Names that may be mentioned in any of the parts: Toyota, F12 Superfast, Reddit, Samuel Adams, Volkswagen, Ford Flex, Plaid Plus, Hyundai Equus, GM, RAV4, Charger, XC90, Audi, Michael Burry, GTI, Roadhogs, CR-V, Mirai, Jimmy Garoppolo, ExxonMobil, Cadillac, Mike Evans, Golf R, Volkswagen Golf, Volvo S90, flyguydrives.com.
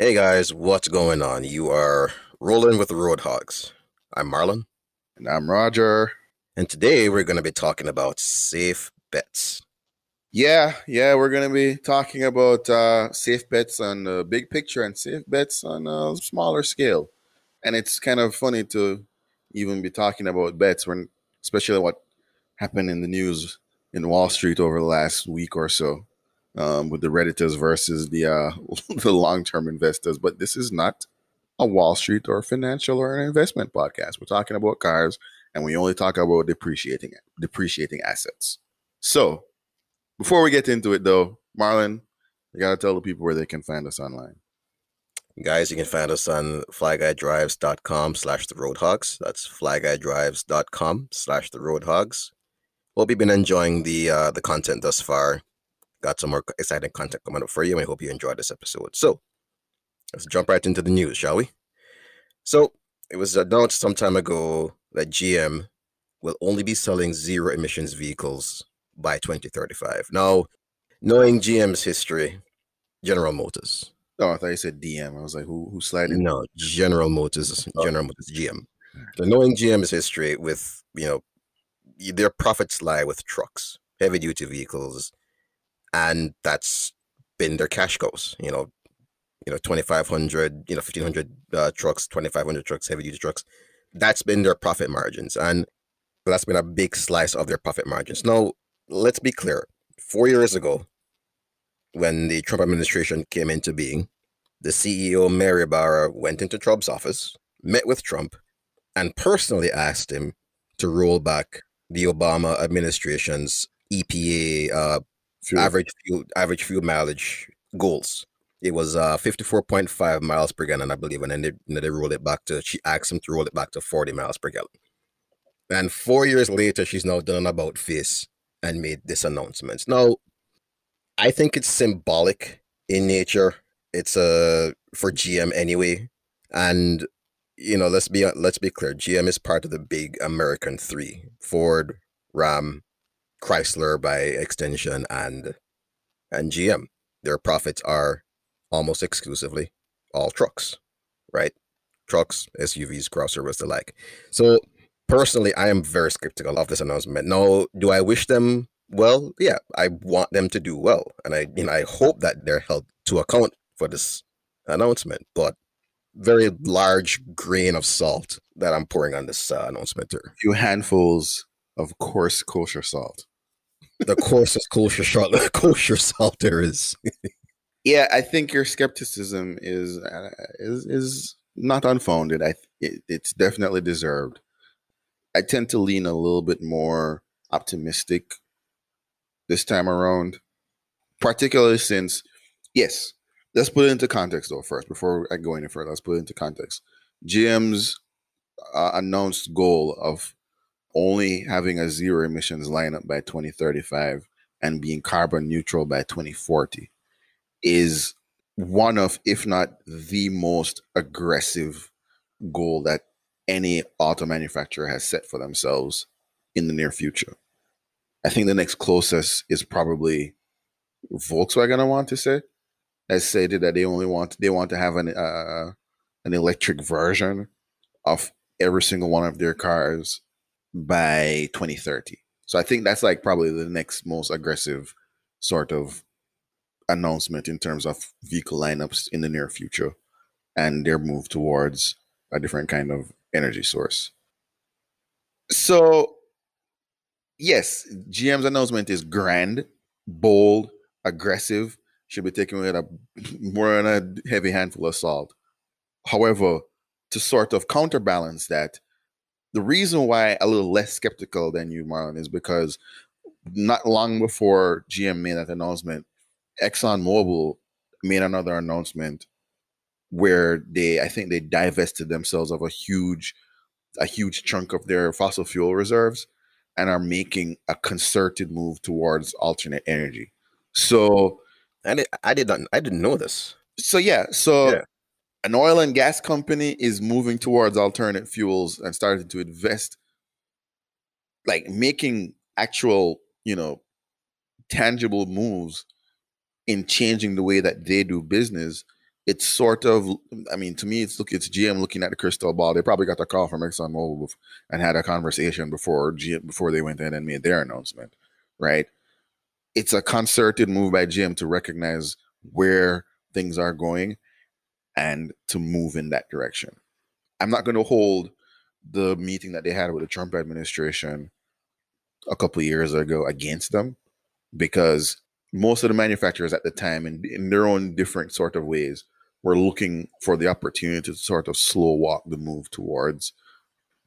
Hey guys, what's going on? You are rolling with the Roadhogs. I'm Marlon. And I'm Roger. And today we're going to be talking about safe bets. Yeah, we're going to be talking about safe bets on the big picture and safe bets on a smaller scale. And it's kind of funny to even be talking about bets, when especially what happened in the news in Wall Street over the last week or so. With the Redditors versus the long-term investors. But this is not a Wall Street or financial or an investment podcast. We're talking about cars, and we only talk about depreciating assets. So before we get into it, though, Marlon, you got to tell the people where they can find us online. Guys, you can find us on flyguydrives.com/theroadhogs. That's flyguydrives.com/theroadhogs. Hope you've been enjoying the content thus far. Got some more exciting content coming up for you, and I hope you enjoyed this episode. So let's jump right into the news, shall we? So it was announced some time ago that GM will only be selling zero emissions vehicles by 2035. Now, knowing GM's history, General Motors. Oh, I thought you said DM. I was like, who sliding? No, General Motors. General Motors, GM. So knowing GM's history with, their profits lie with trucks, heavy duty vehicles. And that's been their cash cows, 2,500, 1,500 trucks, 2,500 trucks, heavy duty trucks. That's been their profit margins. And that's been a big slice of their profit margins. Now, let's be clear. 4 years ago, when the Trump administration came into being, the CEO, Mary Barra, went into Trump's office, met with Trump, and personally asked him to roll back the Obama administration's EPA average fuel mileage goals. It was 54.5 miles per gallon, I believe, and then they rolled it back to. She asked him to roll it back to 40 miles per gallon. And 4 years later, she's now done an about face and made this announcement. Now, I think it's symbolic in nature. It's for GM anyway, and let's be clear. GM is part of the big American three: Ford, Ram, Chrysler by extension, and GM. Their profits are almost exclusively all trucks, right? Trucks, SUVs, crossovers, the like. So personally, I am very skeptical of this announcement. Now, do I wish them well? Yeah, I want them to do well, and I hope that they're held to account for this announcement. But very large grain of salt that I'm pouring on this announcement here. A few handfuls of coarse kosher salt. The coarsest kosher salt there is. Yeah, I think your skepticism is not unfounded. It's definitely deserved. I tend to lean a little bit more optimistic this time around, particularly since, yes, let's put it into context though first. Before I go any further, let's put it into context. GM's announced goal of only having a zero emissions lineup by 2035 and being carbon neutral by 2040 is one of, if not the most aggressive goal that any auto manufacturer has set for themselves in the near future. I think the next closest is probably Volkswagen, I want to say, has stated that they want to have an electric version of every single one of their cars by 2030. So I think that's like probably the next most aggressive sort of announcement in terms of vehicle lineups in the near future and their move towards a different kind of energy source. So yes, GM's announcement is grand, bold, aggressive, should be taken with a more than a heavy handful of salt. However, to sort of counterbalance that, the reason why a little less skeptical than you, Marlon, is because not long before GM made that announcement, ExxonMobil made another announcement where I think they divested themselves of a huge chunk of their fossil fuel reserves and are making a concerted move towards alternate energy. So I didn't know this. So yeah. An oil and gas company is moving towards alternate fuels and starting to invest, like making actual, tangible moves in changing the way that they do business it's sort of, I mean, to me, it's GM looking at the crystal ball. They probably got the call from ExxonMobil and had a conversation before they went in and made their announcement, right? It's a concerted move by GM to recognize where things are going and to move in that direction. I'm not going to hold the meeting that they had with the Trump administration a couple of years ago against them, because most of the manufacturers at the time, in their own different sort of ways, were looking for the opportunity to sort of slow walk the move towards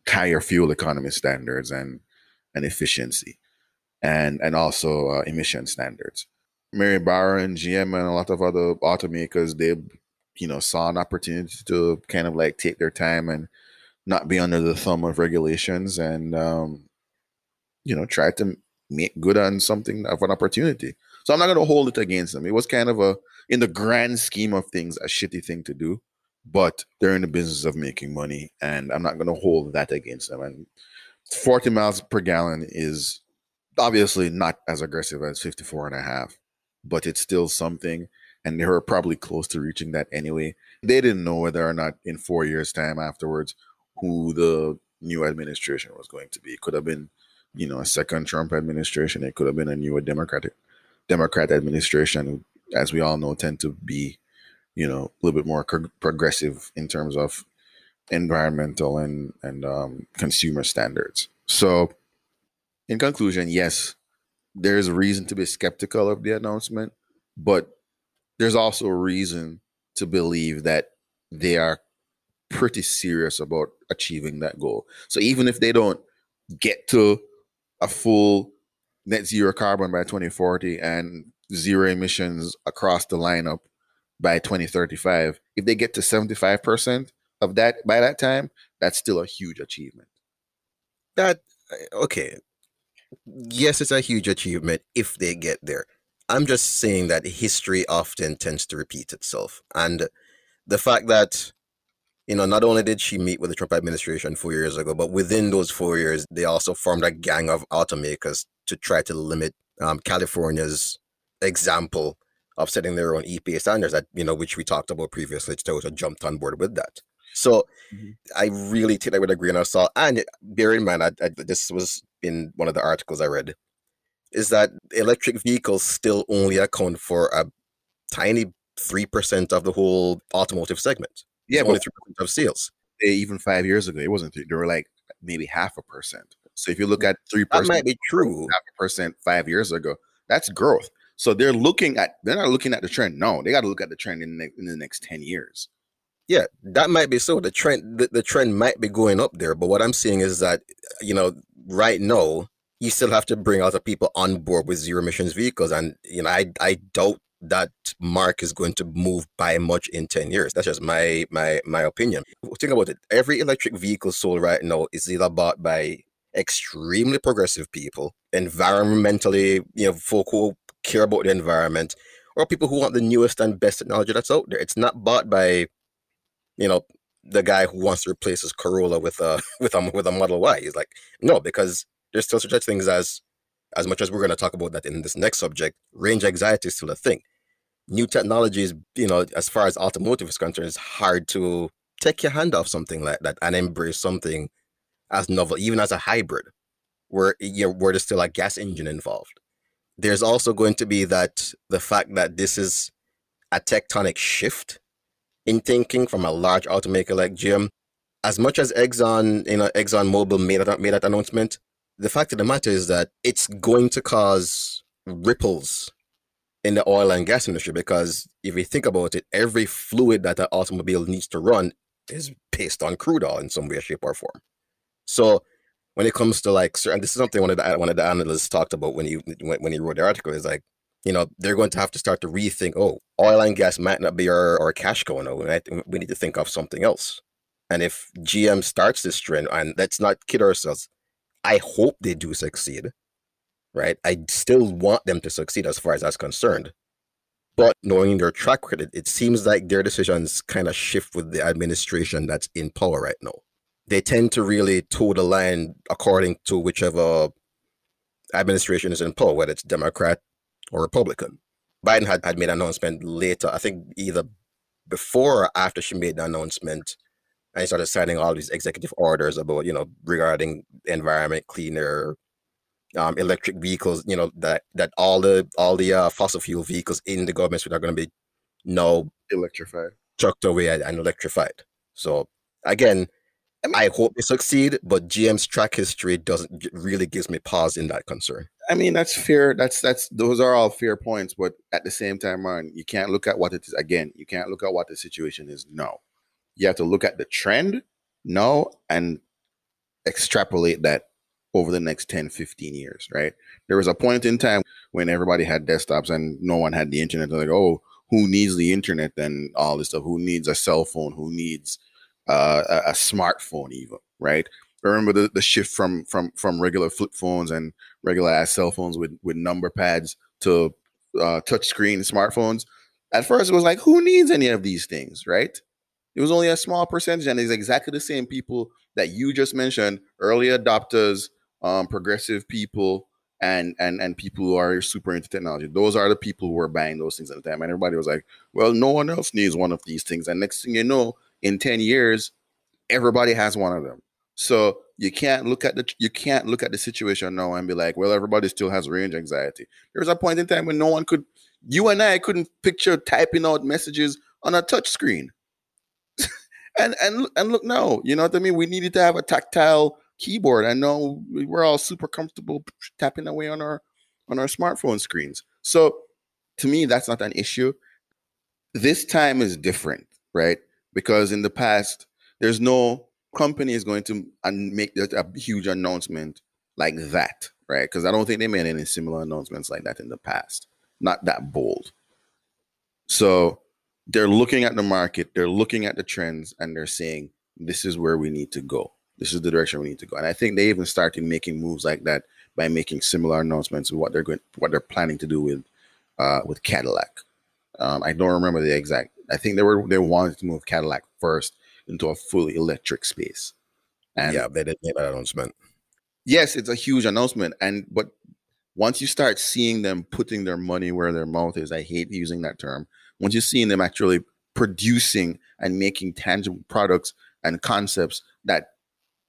higher fuel economy standards and efficiency and also emission standards. Mary Barra and GM and a lot of other automakers, they saw an opportunity to kind of like take their time and not be under the thumb of regulations and try to make good on something of an opportunity. So I'm not going to hold it against them. It was kind of in the grand scheme of things, a shitty thing to do, but they're in the business of making money, and I'm not going to hold that against them. And 40 miles per gallon is obviously not as aggressive as 54.5, but it's still something. And they were probably close to reaching that anyway. They didn't know whether or not in 4 years' time afterwards who the new administration was going to be. It could have been, a second Trump administration. It could have been a new Democrat administration, as we all know, tend to be, a little bit more progressive in terms of environmental and consumer standards. So, in conclusion, yes, there is reason to be skeptical of the announcement, but there's also a reason to believe that they are pretty serious about achieving that goal. So even if they don't get to a full net zero carbon by 2040 and zero emissions across the lineup by 2035, if they get to 75% of that by that time, that's still a huge achievement. Yes, it's a huge achievement if they get there. I'm just saying that history often tends to repeat itself. And the fact that, not only did she meet with the Trump administration 4 years ago, but within those 4 years, they also formed a gang of automakers to try to limit California's example of setting their own EPA standards, that, which we talked about previously. Toyota jumped on board with that. So I really take that with a grain of salt. And bear in mind, this was in one of the articles I read, is that electric vehicles still only account for a tiny 3% of the whole automotive segment. Yeah, it's only 3% of sales. Even 5 years ago, it wasn't 3%. They were like maybe 0.5%. So if you look at 3%, that might be true. 0.5% 5 years ago, that's growth. So they're not looking at the trend. No, they got to look at the trend in the next 10 years. Yeah, that might be so. The trend might be going up there. But what I'm seeing is that right now, you still have to bring other people on board with zero emissions vehicles. And, I doubt that mark is going to move by much in 10 years. That's just my opinion. Think about it. Every electric vehicle sold right now is either bought by extremely progressive people, environmentally, folk who care about the environment, or people who want the newest and best technology that's out there. It's not bought by, the guy who wants to replace his Corolla with a Model Y. He's like, no, because there's still such things as much as we're going to talk about that in this next subject, range anxiety is still a thing. New technologies, as far as automotive is concerned, it's hard to take your hand off something like that and embrace something as novel, even as a hybrid, where there's still a gas engine involved. There's also going to be that the fact that this is a tectonic shift in thinking from a large automaker like GM. As much as ExxonMobil made that announcement, the fact of the matter is that it's going to cause ripples in the oil and gas industry, because if you think about it, every fluid that an automobile needs to run is based on crude oil in some way, shape, or form. So when it comes to and this is something one of the analysts talked about when he wrote the article, is they're going to have to start to rethink, oil and gas might not be our cash cow now, right? We need to think of something else. And if GM starts this trend, and let's not kid ourselves, I hope they do succeed, right? I still want them to succeed as far as that's concerned. But knowing their track record, it seems like their decisions kind of shift with the administration that's in power right now. They tend to really toe the line according to whichever administration is in power, whether it's Democrat or Republican. Biden had made an announcement later, I think either before or after she made the announcement and he started signing all these executive orders about, you know, regarding environment, cleaner, electric vehicles, you know, that all the fossil fuel vehicles in the government suite are going to be now electrified, chucked away and electrified. So again, I hope they succeed, but GM's track history doesn't really gives me pause in that concern. I mean, that's fair. Those are all fair points, but at the same time, man, you can't look at what it is. Again, you can't look at what the situation is now. You have to look at the trend now and extrapolate that over the next 10, 15 years, right? There was a point in time when everybody had desktops and no one had the internet. They're like, oh, who needs the internet and all this stuff? Who needs a cell phone? Who needs a smartphone even, right? I remember the shift from regular flip phones and regular ass cell phones with number pads to touchscreen smartphones. At first, it was like, who needs any of these things, right? It was only a small percentage, and it's exactly the same people that you just mentioned, early adopters, progressive people, and people who are super into technology. Those are the people who are buying those things at the time. And everybody was like, well, no one else needs one of these things. And next thing you know, in 10 years, everybody has one of them. So you can't look at the situation now and be like, well, everybody still has range anxiety. There was a point in time when no one could, you and I couldn't picture typing out messages on a touch screen. and look now, you know what I mean? We needed to have a tactile keyboard. I know we're all super comfortable tapping away on our smartphone screens. So to me, that's not an issue. This time is different, right? Because in the past, there's no company is going to make a huge announcement like that, right? Because I don't think they made any similar announcements like that in the past. Not that bold. So they're looking at the market, they're looking at the trends, and they're saying, this is where we need to go. This is the direction we need to go. And I think they even started making moves like that by making similar announcements of what they're planning to do with Cadillac. I don't remember the exact. I think they wanted to move Cadillac first into a fully electric space. And yeah, they did make that announcement. Yes, it's a huge announcement. But once you start seeing them putting their money where their mouth is, I hate using that term. Once you're seeing them actually producing and making tangible products and concepts that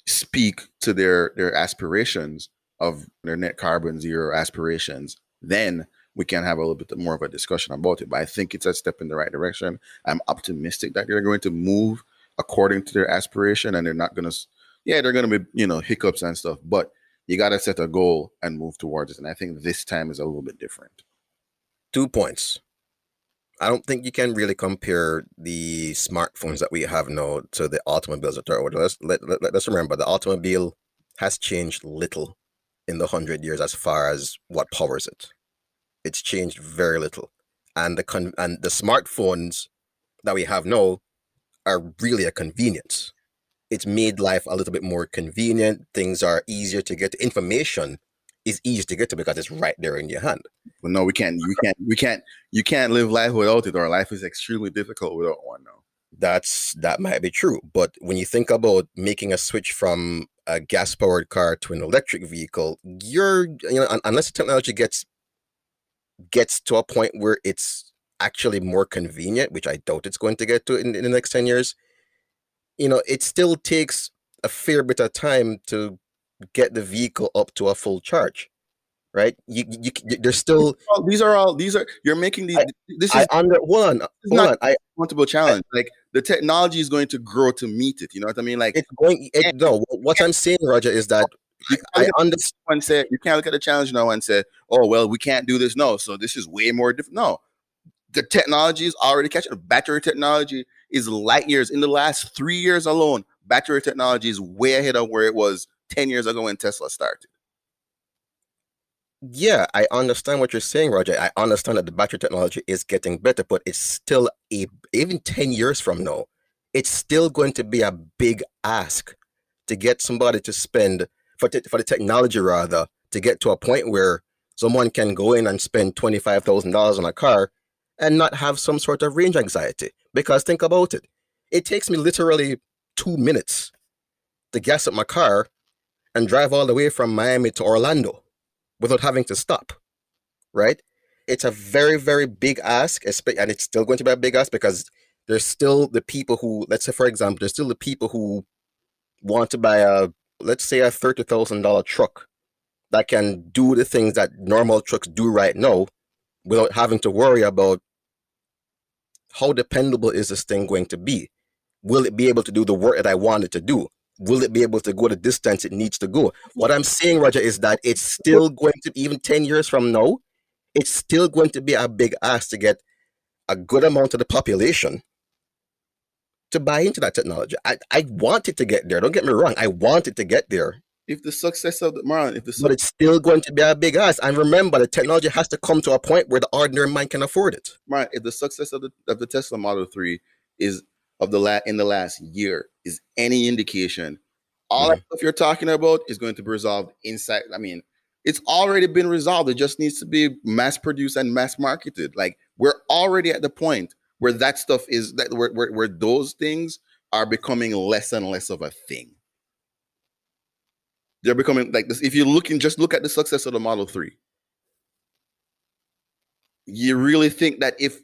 speak to their aspirations of their net carbon zero aspirations, then we can have a little bit more of a discussion about it. But I think it's a step in the right direction. I'm optimistic that they're going to move according to their aspiration, and they're not going to, they're going to be, hiccups and stuff, but you got to set a goal and move towards it. And I think this time is a little bit different. 2 points. I don't think you can really compare the smartphones that we have now to the automobiles that are older. Let's remember the automobile has changed little in the 100 years as far as what powers it. It's changed very little, and the smartphones that we have now are really a convenience. It's made life a little bit more convenient. Things are easier to get to. Information is easy to get to because it's right there in your hand. Well, no, you can't live life without it. Or life is extremely difficult without one now. That might be true, but when you think about making a switch from a gas-powered car to an electric vehicle, unless the technology gets to a point where it's actually more convenient, which I doubt it's going to get to in the next 10 years, it still takes a fair bit of time to get the vehicle up to a full charge, right? There's still... These are you're making these... This is not a comfortable challenge. The technology is going to grow to meet it. You know what I mean? I'm saying, Roger, is that I understand. And say, you can't look at the challenge now and say, oh, well, we can't do this. No, so this is way more different. No, the technology is already catching up. Battery technology is light years. In the last 3 years alone, battery technology is way ahead of where it was 10 years ago when Tesla started. Yeah, I understand what you're saying, Roger. I understand that the battery technology is getting better, but it's still, even 10 years from now, it's still going to be a big ask to get somebody to spend... For the technology, rather, to get to a point where someone can go in and spend $25,000 on a car and not have some sort of range anxiety. Because think about it. It takes me literally 2 minutes to gas up my car and drive all the way from Miami to Orlando without having to stop, right? It's a very, very big ask, and it's still going to be a big ask because there's still the people who, let's say, for example, there's still the people who want to buy a, let's say, a $30,000 truck that can do the things that normal trucks do right now without having to worry about how dependable is this thing going to be? Will it be able to do the work that I want it to do? Will it be able to go the distance it needs to go? What I'm saying, Roger, is that it's still going to, even 10 years from now, it's still going to be a big ask to get a good amount of the population to buy into that technology. I want it to get there. Don't get me wrong. I want it to get there. If the success of the man, if the but it's still going to be a big ask. And remember, the technology has to come to a point where the ordinary man can afford it. Right. If the success of the Tesla Model 3 is of the in the last year is any indication, all that stuff you're talking about is going to be resolved inside. I mean, it's already been resolved. It just needs to be mass produced and mass marketed. Like, we're already at the point where that stuff is that where those things are becoming less and less of a thing. They're becoming like this. If you're looking, just look at the success of the Model 3. You really think that if,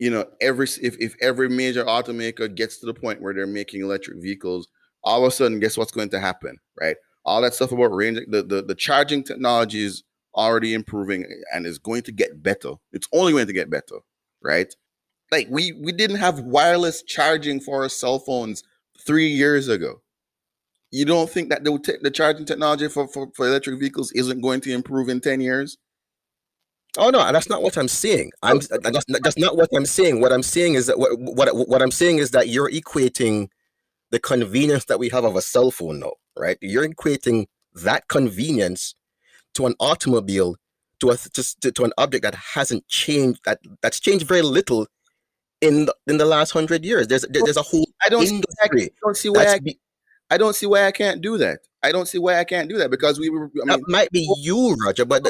you know, if every major automaker gets to the point where they're making electric vehicles, all of a sudden, guess what's going to happen, right? All that stuff about range, the charging technology is already improving and is going to get better. It's only going to get better, right? Like, we didn't have wireless charging for our cell phones 3 years ago. You don't think that the charging technology for electric vehicles isn't going to improve in 10 years? Oh, no, that's not what I'm saying. That's not what I'm saying. What I'm saying is that what I'm saying is that you're equating the convenience that we have of a cell phone now, right? You're equating that convenience to an automobile, to an object that hasn't changed, that's changed very little in the last 100 years. There's a whole industry. I don't see why I can't do that. I don't see why I can't do that, because we were. I mean, that might be you, Roger, but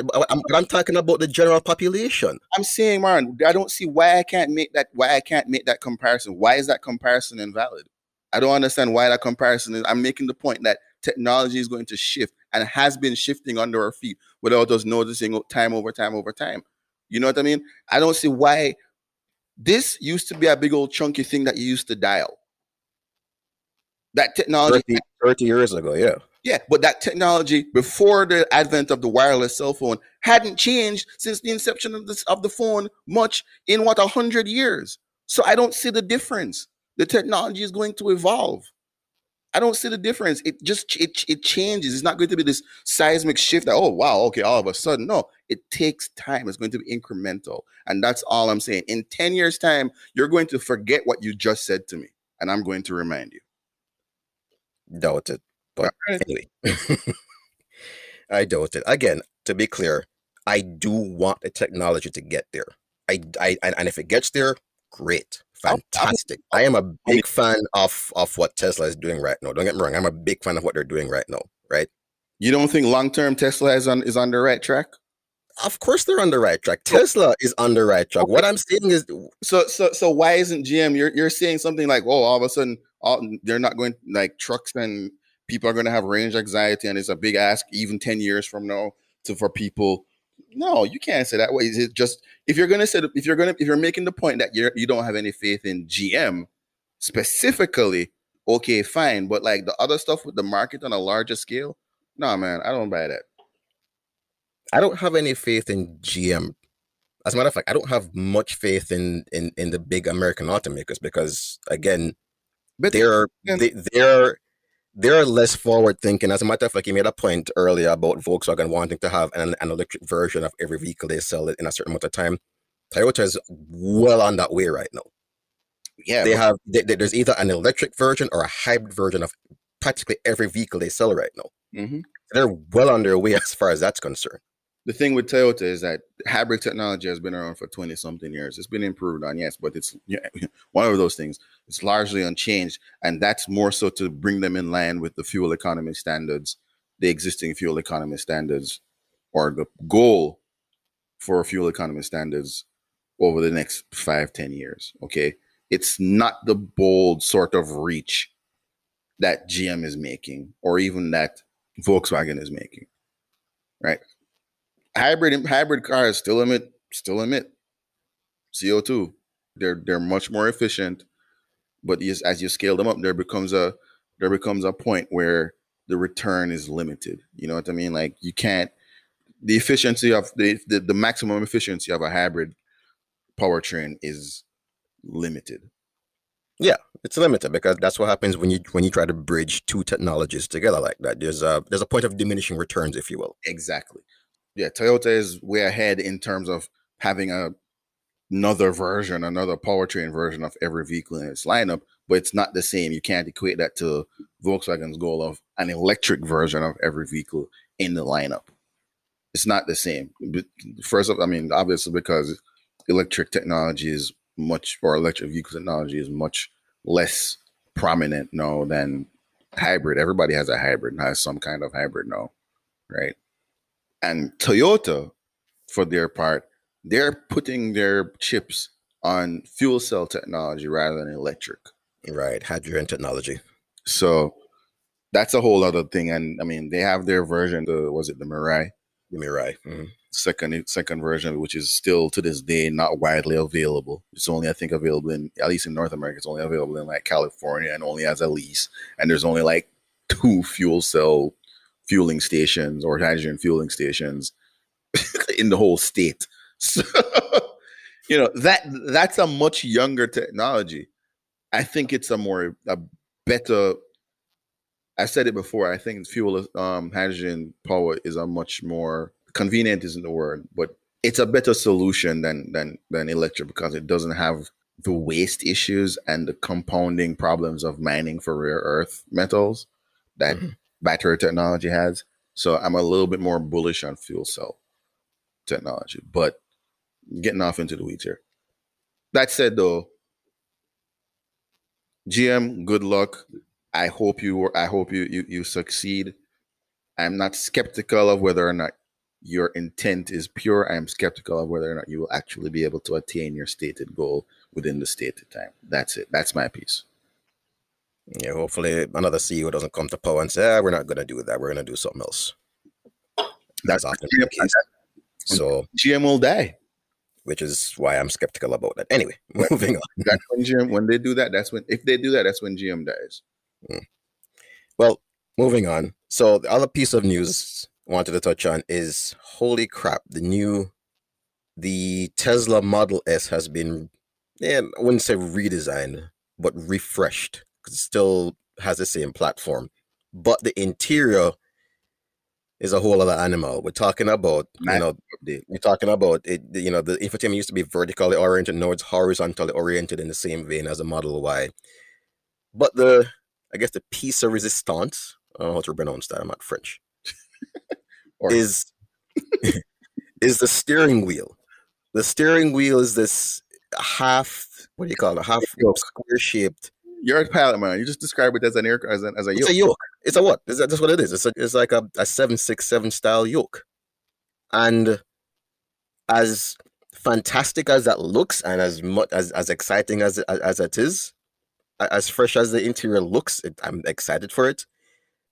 I'm talking about the general population. I'm saying, Martin, I don't see why I can't make that. Why I can't make that comparison? Why is that comparison invalid? I don't understand why that comparison is. I'm making the point that technology is going to shift and has been shifting under our feet without us noticing time over time. You know what I mean? I don't see why this used to be a big old chunky thing that you used to dial. That technology 30 years ago, yeah, but that technology before the advent of the wireless cell phone hadn't changed since the inception of the phone much in 100 years. So I don't see the difference. The technology is going to evolve. I don't see the difference. It changes. It's not going to be this seismic shift that, oh wow, okay, all of a sudden. No, it takes time. It's going to be incremental, and that's all I'm saying. In 10 years time, you're going to forget what you just said to me, and I'm going to remind you. Doubt it, but anyway, I doubt it. Again, to be clear, I do want the technology to get there. And if it gets there, great, fantastic. I am a big fan of what Tesla is doing right now. Don't get me wrong. I'm a big fan of what they're doing right now. Right? You don't think long term Tesla is on the right track? Of course, they're on the right track. Tesla is on the right track. What I'm saying is, so why isn't GM? You're saying something like, oh, all of a sudden. They're not going, like, trucks and people are going to have range anxiety, and it's a big ask even 10 years from now for people. No, you can't say that way. Is it just if you're making the point that you don't have any faith in GM specifically? Okay, fine, but like the other stuff with the market on a larger scale, no, man, I don't buy that. I don't have any faith in GM. As a matter of fact, I don't have much faith in the big American automakers because, again. But they're less forward thinking. As a matter of fact, you made a point earlier about Volkswagen wanting to have an electric version of every vehicle they sell in a certain amount of time. Toyota is well on that way right now. Yeah, there's either an electric version or a hybrid version of practically every vehicle they sell right now. Mm-hmm. They're well on their way as far as that's concerned. The thing with Toyota is that hybrid technology has been around for 20-something years. It's been improved on, yes, but it's one of those things. It's largely unchanged, and that's more so to bring them in line with the fuel economy standards, the existing fuel economy standards, or the goal for fuel economy standards over the next 5-10 years, okay? It's not the bold sort of reach that GM is making or even that Volkswagen is making, right? Hybrid cars still emit CO2. They're much more efficient. But as you scale them up, there becomes a point where the return is limited. You know what I mean? Like you can't, the efficiency of the maximum efficiency of a hybrid powertrain is limited. Yeah, it's limited because that's what happens when you try to bridge two technologies together like that. There's a point of diminishing returns, if you will. Exactly. Yeah, Toyota is way ahead in terms of having another powertrain version of every vehicle in its lineup, but it's not the same. You can't equate that to Volkswagen's goal of an electric version of every vehicle in the lineup. It's not the same. First off, I mean, obviously because electric vehicle technology is much less prominent now than hybrid. Everybody has a hybrid and has some kind of hybrid now, right? And Toyota, for their part, they're putting their chips on fuel cell technology rather than electric. Right, hydrogen technology. So that's a whole other thing. And I mean, they have their version, the Mirai? The Mirai. Mm-hmm. Second version, which is still to this day not widely available. It's only, I think, available in, at least in North America, it's only available in like California and only as a lease. And there's only like 2 fuel cell fueling stations or hydrogen fueling stations in the whole state. So, you know, that's a much younger technology. I think it's a better. I said it before. I think fuel hydrogen power is a much more convenient isn't the word, but it's a better solution than electric because it doesn't have the waste issues and the compounding problems of mining for rare earth metals that battery technology has. So I'm a little bit more bullish on fuel cell technology, but getting off into the weeds here. That said, though, GM, good luck. I hope you succeed. I'm not skeptical of whether or not your intent is pure. I am skeptical of whether or not you will actually be able to attain your stated goal within the stated time. That's it. That's my piece. Yeah, hopefully another CEO doesn't come to power and say, we're not going to do that. We're going to do something else. That's often the case. So GM will die. Which is why I'm skeptical about that. Anyway, moving on. That's when GM, when they do that, that's when GM dies. Mm. Well, moving on. So the other piece of news wanted to touch on is, holy crap, the Tesla Model S has been, I wouldn't say redesigned, but refreshed, because it still has the same platform, but the interior is a whole other animal. We're talking about the infotainment used to be vertically oriented, now it's horizontally oriented in the same vein as a Model Y. But the piece of resistance, I don't know how to pronounce that, I'm not French. is the steering wheel. The steering wheel is this half square shaped. You're a pilot, man. You just describe it as an aircraft, as a yoke. It's a yoke. It's a what? That's what it is. It's like a 767 style yoke. And as fantastic as that looks, and as much as exciting as it is, as fresh as the interior looks, I'm excited for it.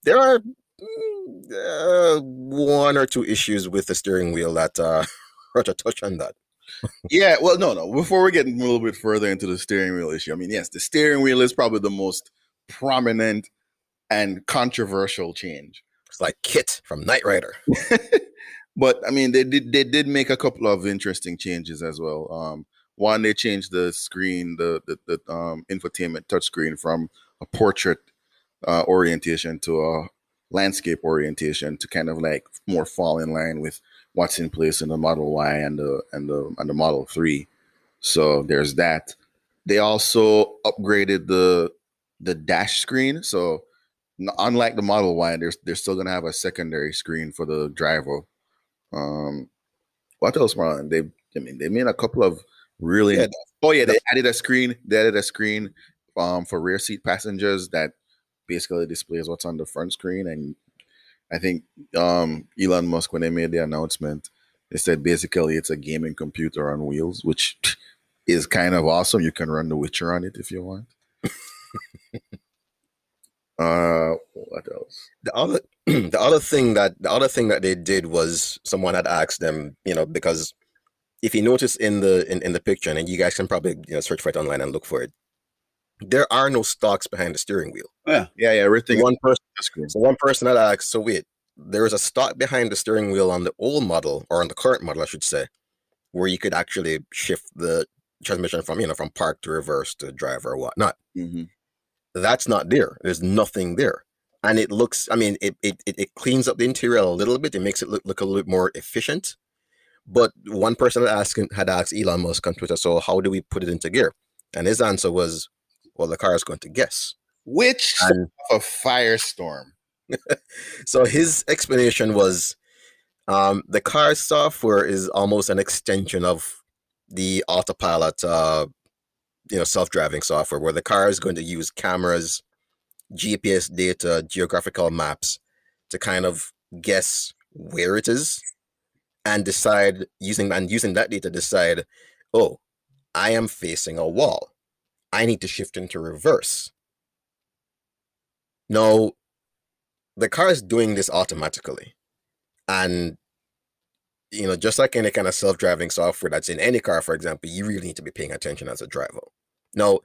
There are one or two issues with the steering wheel that Roger touched on that. Yeah, well, no. Before we get a little bit further into the steering wheel issue, I mean, yes, the steering wheel is probably the most prominent and controversial change. It's like Kit from Knight Rider. But I mean, they did make a couple of interesting changes as well. One, they changed the screen, the infotainment touchscreen from a portrait orientation to a landscape orientation to kind of like more fall in line with what's in place in the Model Y and the Model 3. So there's that. They also upgraded the dash screen. So unlike the Model Y, they're still gonna have a secondary screen for the driver. What else, Marlon? They made a couple of really. Yeah. Oh yeah, they added a screen. For rear seat passengers that basically displays what's on the front screen. And I think Elon Musk, when they made the announcement, they said basically it's a gaming computer on wheels, which is kind of awesome. You can run The Witcher on it if you want. What else? The other thing that they did was, someone had asked them, because if you notice in the picture, and you guys can probably search for it online and look for it, there are no stalks behind the steering wheel. Yeah. Everything. One person had asked, so wait, there is a stalk behind the steering wheel on the old model, or on the current model, I should say, where you could actually shift the transmission from, you know, from park to reverse to drive or whatnot. Mm-hmm. That's not there. There's nothing there. And it looks, I mean, it cleans up the interior a little bit. It makes it look a little bit more efficient. But one person had asked Elon Musk on Twitter, so how do we put it into gear? And his answer was, well, the car is going to guess. Which a firestorm. So his explanation was, the car software is almost an extension of the autopilot, self-driving software, where the car is going to use cameras, GPS data, geographical maps to kind of guess where it is and decide using that data, decide, oh, I am facing a wall. I need to shift into reverse. Now, the car is doing this automatically. And, you know, just like any kind of self-driving software that's in any car, for example, you really need to be paying attention as a driver. Now,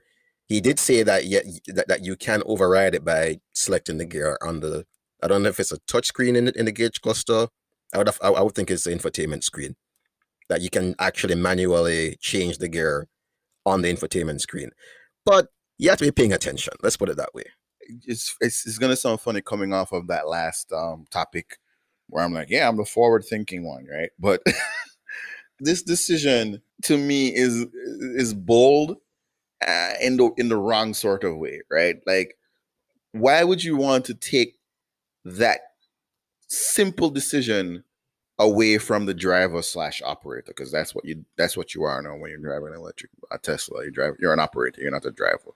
he did say that you can override it by selecting the gear on the, I don't know if it's a touchscreen in the gauge cluster. I would think it's the infotainment screen, that you can actually manually change the gear on the infotainment screen. But you have to be paying attention. Let's put it that way. It's going to sound funny coming off of that last topic where I'm like, yeah, I'm the forward thinking one, right? But this decision to me is bold in the wrong sort of way, right? Like, why would you want to take that simple decision away from the driver / operator? Because that's what you are now when you're driving an electric Tesla. You're an operator. You're not a driver.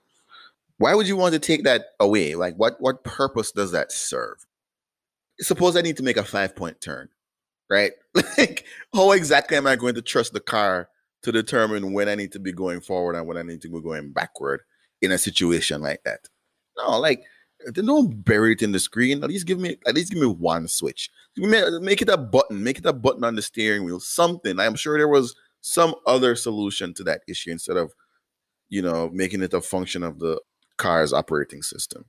Why would you want to take that away? Like, what purpose does that serve? Suppose I need to make a 5-point turn, right? Like, how exactly am I going to trust the car to determine when I need to be going forward and when I need to be going backward in a situation like that? No, like, don't bury it in the screen. At least give me one switch. Make it a button. Make it a button on the steering wheel. Something. I'm sure there was some other solution to that issue instead of, you know, making it a function of the car's operating system.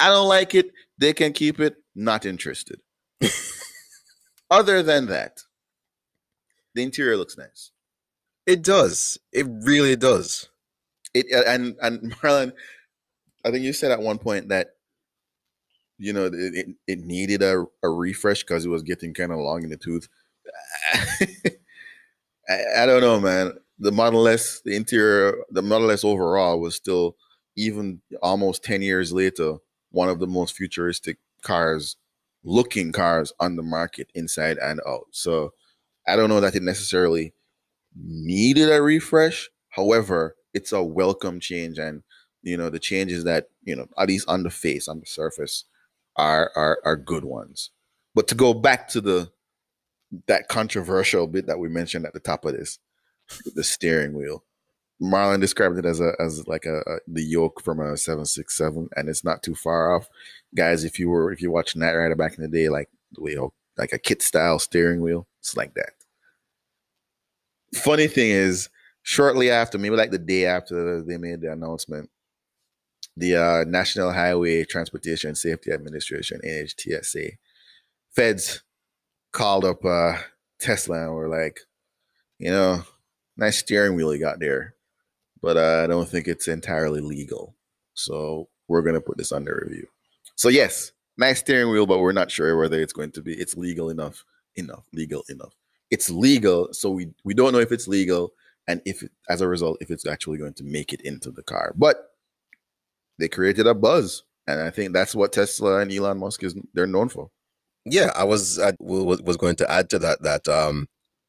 I don't like it. They can keep it. Not interested. Other than that, the interior looks nice. It does. It really does. And Marlon, I think you said at one point that, you know, it needed a refresh because it was getting kind of long in the tooth. I don't know, man. The Model S, the interior, the Model S overall was still, even almost 10 years later, one of the most futuristic cars on the market inside and out. So I don't know that it necessarily needed a refresh. However, it's a welcome change, and you know, the changes that, you know, at least on the face, on the surface, are good ones. But to go back to that controversial bit that we mentioned at the top of this, the steering wheel, Marlon described it as like the yoke from a 767, and it's not too far off. Guys, if you watch Knight Rider back in the day, like the way, like a kit style steering wheel, it's like that. Funny thing is, shortly after, maybe like the day after they made the announcement, the National Highway Transportation Safety Administration, NHTSA, feds called up Tesla and were like, you know, nice steering wheel you got there, but I don't think it's entirely legal. So we're going to put this under review. So yes, nice steering wheel, but we're not sure whether it's going to be, it's legal enough. It's legal, so we don't know if it's legal, and if, as a result, if it's actually going to make it into the car. But they created a buzz, and I think that's what Tesla and Elon Musk they're known for. Yeah, I was going to add to that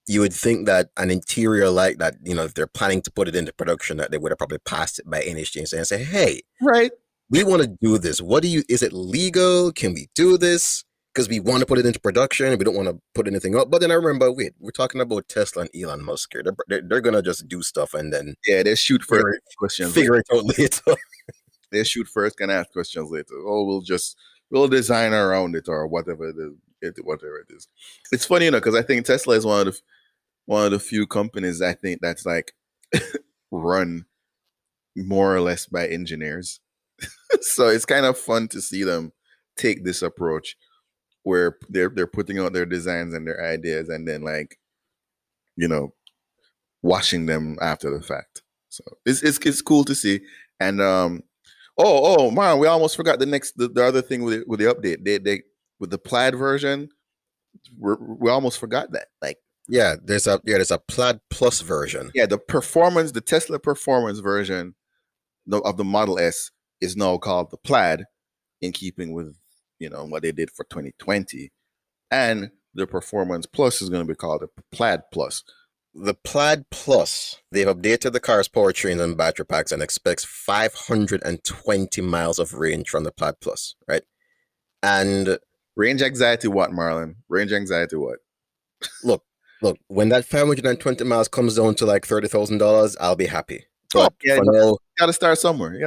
you would think that an interior like that, you know, if they're planning to put it into production, that they would have probably passed it by NHTSA and say, hey, right, we want to do this. Is it legal? Can we do this? Because we want to put it into production and we don't want to put anything up. But then I remember, wait, we're talking about Tesla and Elon Musk here. They're going to just do stuff and then. Yeah, they shoot first. Questions figure later. It out later. They shoot first and ask questions later. Oh, we'll design around it or whatever it is. It's funny, you know, because I think Tesla is one of the few companies I think that's like run more or less by engineers. So it's kind of fun to see them take this approach where they're putting out their designs and their ideas and then, like, you know, washing them after the fact. So it's cool to see. And oh man, we almost forgot the other thing with the update. They with the Plaid version, we almost forgot that. Like, yeah, there's a Plaid Plus version. Yeah, the Tesla performance version of the Model S is now called the Plaid, in keeping with, you know, what they did for 2020. And the Performance Plus is going to be called the Plaid Plus. The Plaid Plus, they've updated the car's powertrains and battery packs and expects 520 miles of range from the Plaid Plus, right? And range anxiety what, Marlon? Range anxiety what? Look, when that 520 miles comes down to like $30,000, I'll be happy. But you gotta start somewhere.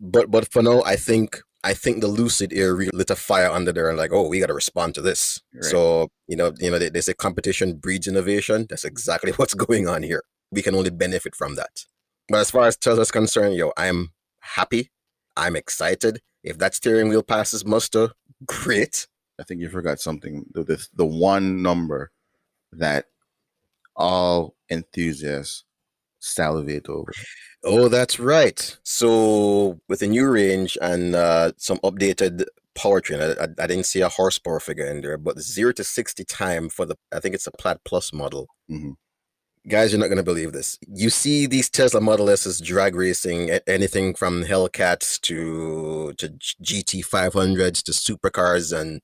But for now, I think the Lucid Air really lit a fire under there and like, oh, we got to respond to this. Right. So, you know, they say competition breeds innovation. That's exactly what's going on here. We can only benefit from that. But as far as Tesla's concerned, yo, I'm happy. I'm excited. If that steering wheel passes muster, great. I think you forgot something. The one number that all enthusiasts salivate over. Oh, that's right. So with a new range and some updated powertrain, I didn't see a horsepower figure in there, but 0 to 60 time for the, I think it's a Plaid Plus model. Mm-hmm. Guys, you're not going to believe this. You see these Tesla Model S's drag racing, anything from Hellcats to GT500s to supercars and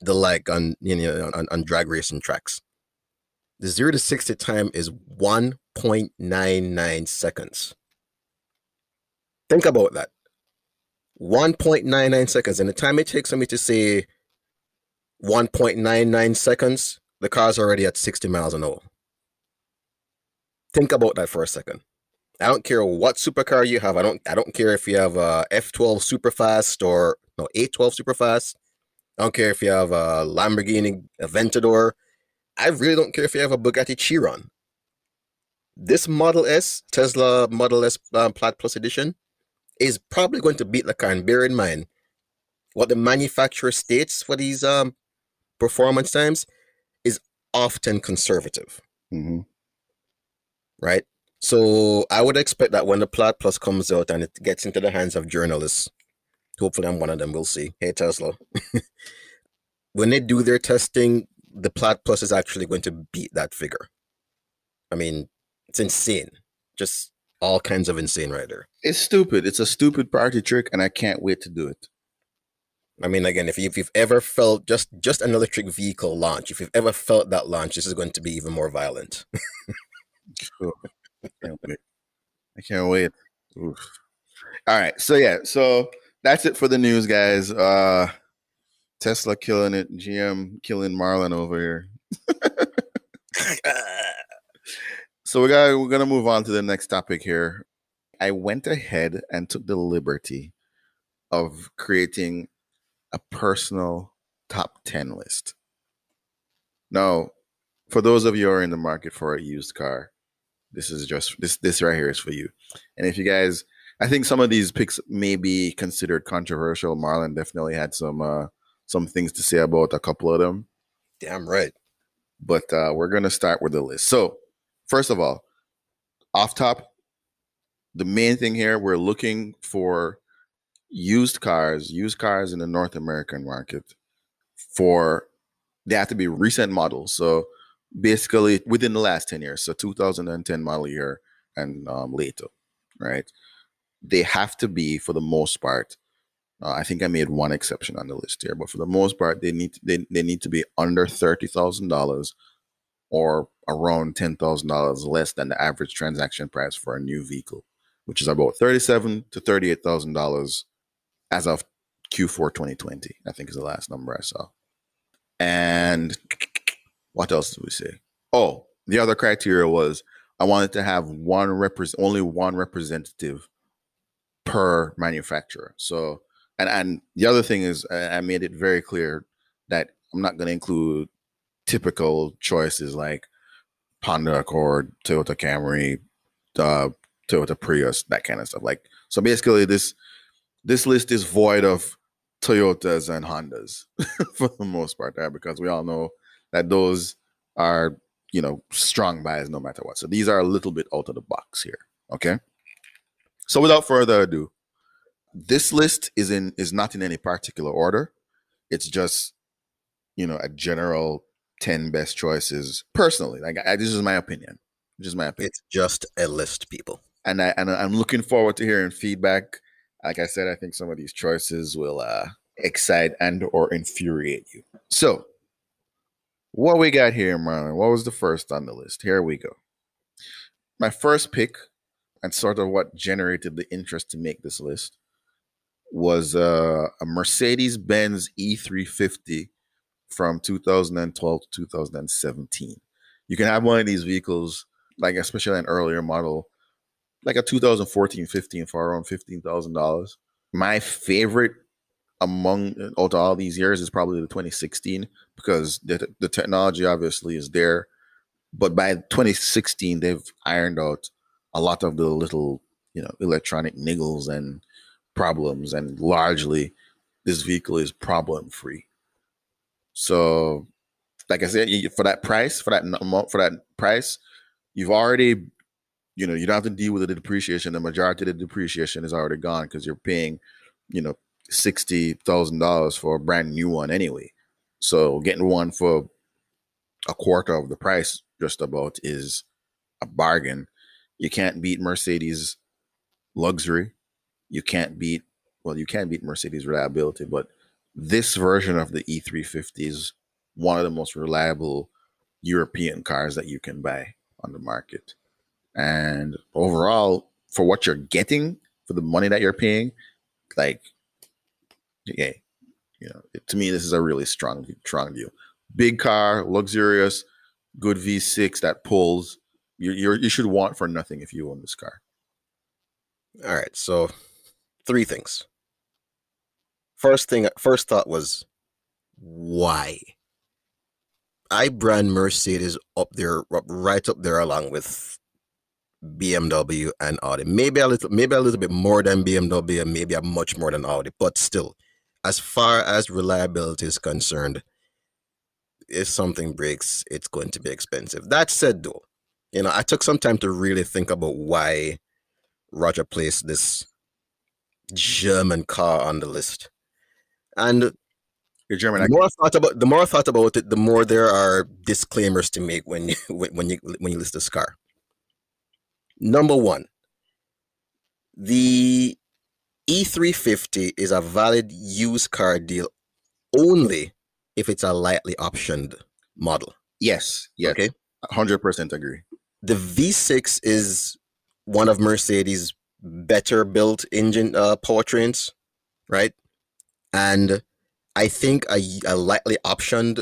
the like on drag racing tracks. The 0 to 60 time is 1.99 seconds. Think about that. 1.99 seconds. And the time it takes for me to say 1.99 seconds, the car's already at 60 miles an hour. Think about that for a second. I don't care what supercar you have. I don't care if you have a F12 Superfast or no, A12 Superfast. I don't care if you have a Lamborghini Aventador. I really don't care if you have a Bugatti Chiron. This Model S, Tesla Model S Plaid Plus Edition, is probably going to beat the car. And bear in mind what the manufacturer states for these performance times is often conservative. Mm-hmm. Right? So I would expect that when the Plaid Plus comes out and it gets into the hands of journalists, hopefully I'm one of them, we'll see. Hey, Tesla. When they do their testing, the Plaid Plus is actually going to beat that figure. I mean, it's insane. Just all kinds of insane right there. It's stupid. It's a stupid party trick, and I can't wait to do it. I mean, again, if you've ever felt just an electric vehicle launch, if you've ever felt that launch, this is going to be even more violent. Sure. I can't wait. Oof. All right. So, yeah. So that's it for the news, guys. Tesla killing it. GM killing Marlon over here. So we're gonna move on to the next topic here. I went ahead and took the liberty of creating a personal top 10 list. Now, for those of you who are in the market for a used car, this is just this right here is for you. And if you guys, I think some of these picks may be considered controversial. Marlon definitely had some things to say about a couple of them. Damn right. But we're gonna start with the list. So first of all, off top, the main thing here, we're looking for used cars in the North American market. They have to be recent models. So basically within the last 10 years, so 2010 model year and later, right? They have to be, for the most part, I think I made one exception on the list here, but for the most part, they need to be under $30,000 or around $10,000 less than the average transaction price for a new vehicle, which is about $37,000 to $38,000 as of Q4 2020, I think is the last number I saw. And what else did we say? Oh, the other criteria was I wanted to have only one representative per manufacturer. So, and the other thing is I made it very clear that I'm not going to include typical choices like Honda Accord, Toyota Camry, Toyota Prius, that kind of stuff. Like, so basically this list is void of Toyotas and Hondas for the most part, right? Because we all know that those are, you know, strong buys no matter what. So these are a little bit out of the box here. Okay. So without further ado, this list is not in any particular order. It's just, you know, a general 10 best choices personally. Like, this is my opinion. It's just a list, people. And I'm looking forward to hearing feedback. Like I said, I think some of these choices will excite and or infuriate you. So what we got here, Marlon? What was the first on the list? Here we go. My first pick, and sort of what generated the interest to make this list, was a Mercedes-Benz E350 from 2012 to 2017. You can have one of these vehicles, like especially an earlier model, like a 2014-15 for around $15,000. My favorite out of all these years is probably the 2016, because the technology obviously is there. But by 2016, they've ironed out a lot of the little, you know, electronic niggles and problems, and largely this vehicle is problem free. So like I said, for that price, you've already, you know, you don't have to deal with the depreciation. The majority of the depreciation is already gone because you're paying, you know, $60,000 for a brand new one anyway. So getting one for a quarter of the price just about is a bargain. You can't beat Mercedes luxury. You can't beat Mercedes reliability, but this version of the E350 is one of the most reliable European cars that you can buy on the market. And overall, for what you're getting, for the money that you're paying, like, yeah, you know, to me, this is a really strong deal. Big car, luxurious, good V6 that pulls. You should want for nothing if you own this car. All right, so three things. First thought was, why? I brand Mercedes right up there along with BMW and Audi. Maybe a little bit more than BMW, and maybe much more than Audi. But still, as far as reliability is concerned, if something breaks, it's going to be expensive. That said, though, you know, I took some time to really think about why Roger placed this German car on the list. And the more I thought about it, the more there are disclaimers to make when you list this car. Number one, the E350 is a valid used car deal only if it's a lightly optioned model. Yes. Okay. 100% agree. The V6 is one of Mercedes' better built engine powertrains, right? And I think a lightly optioned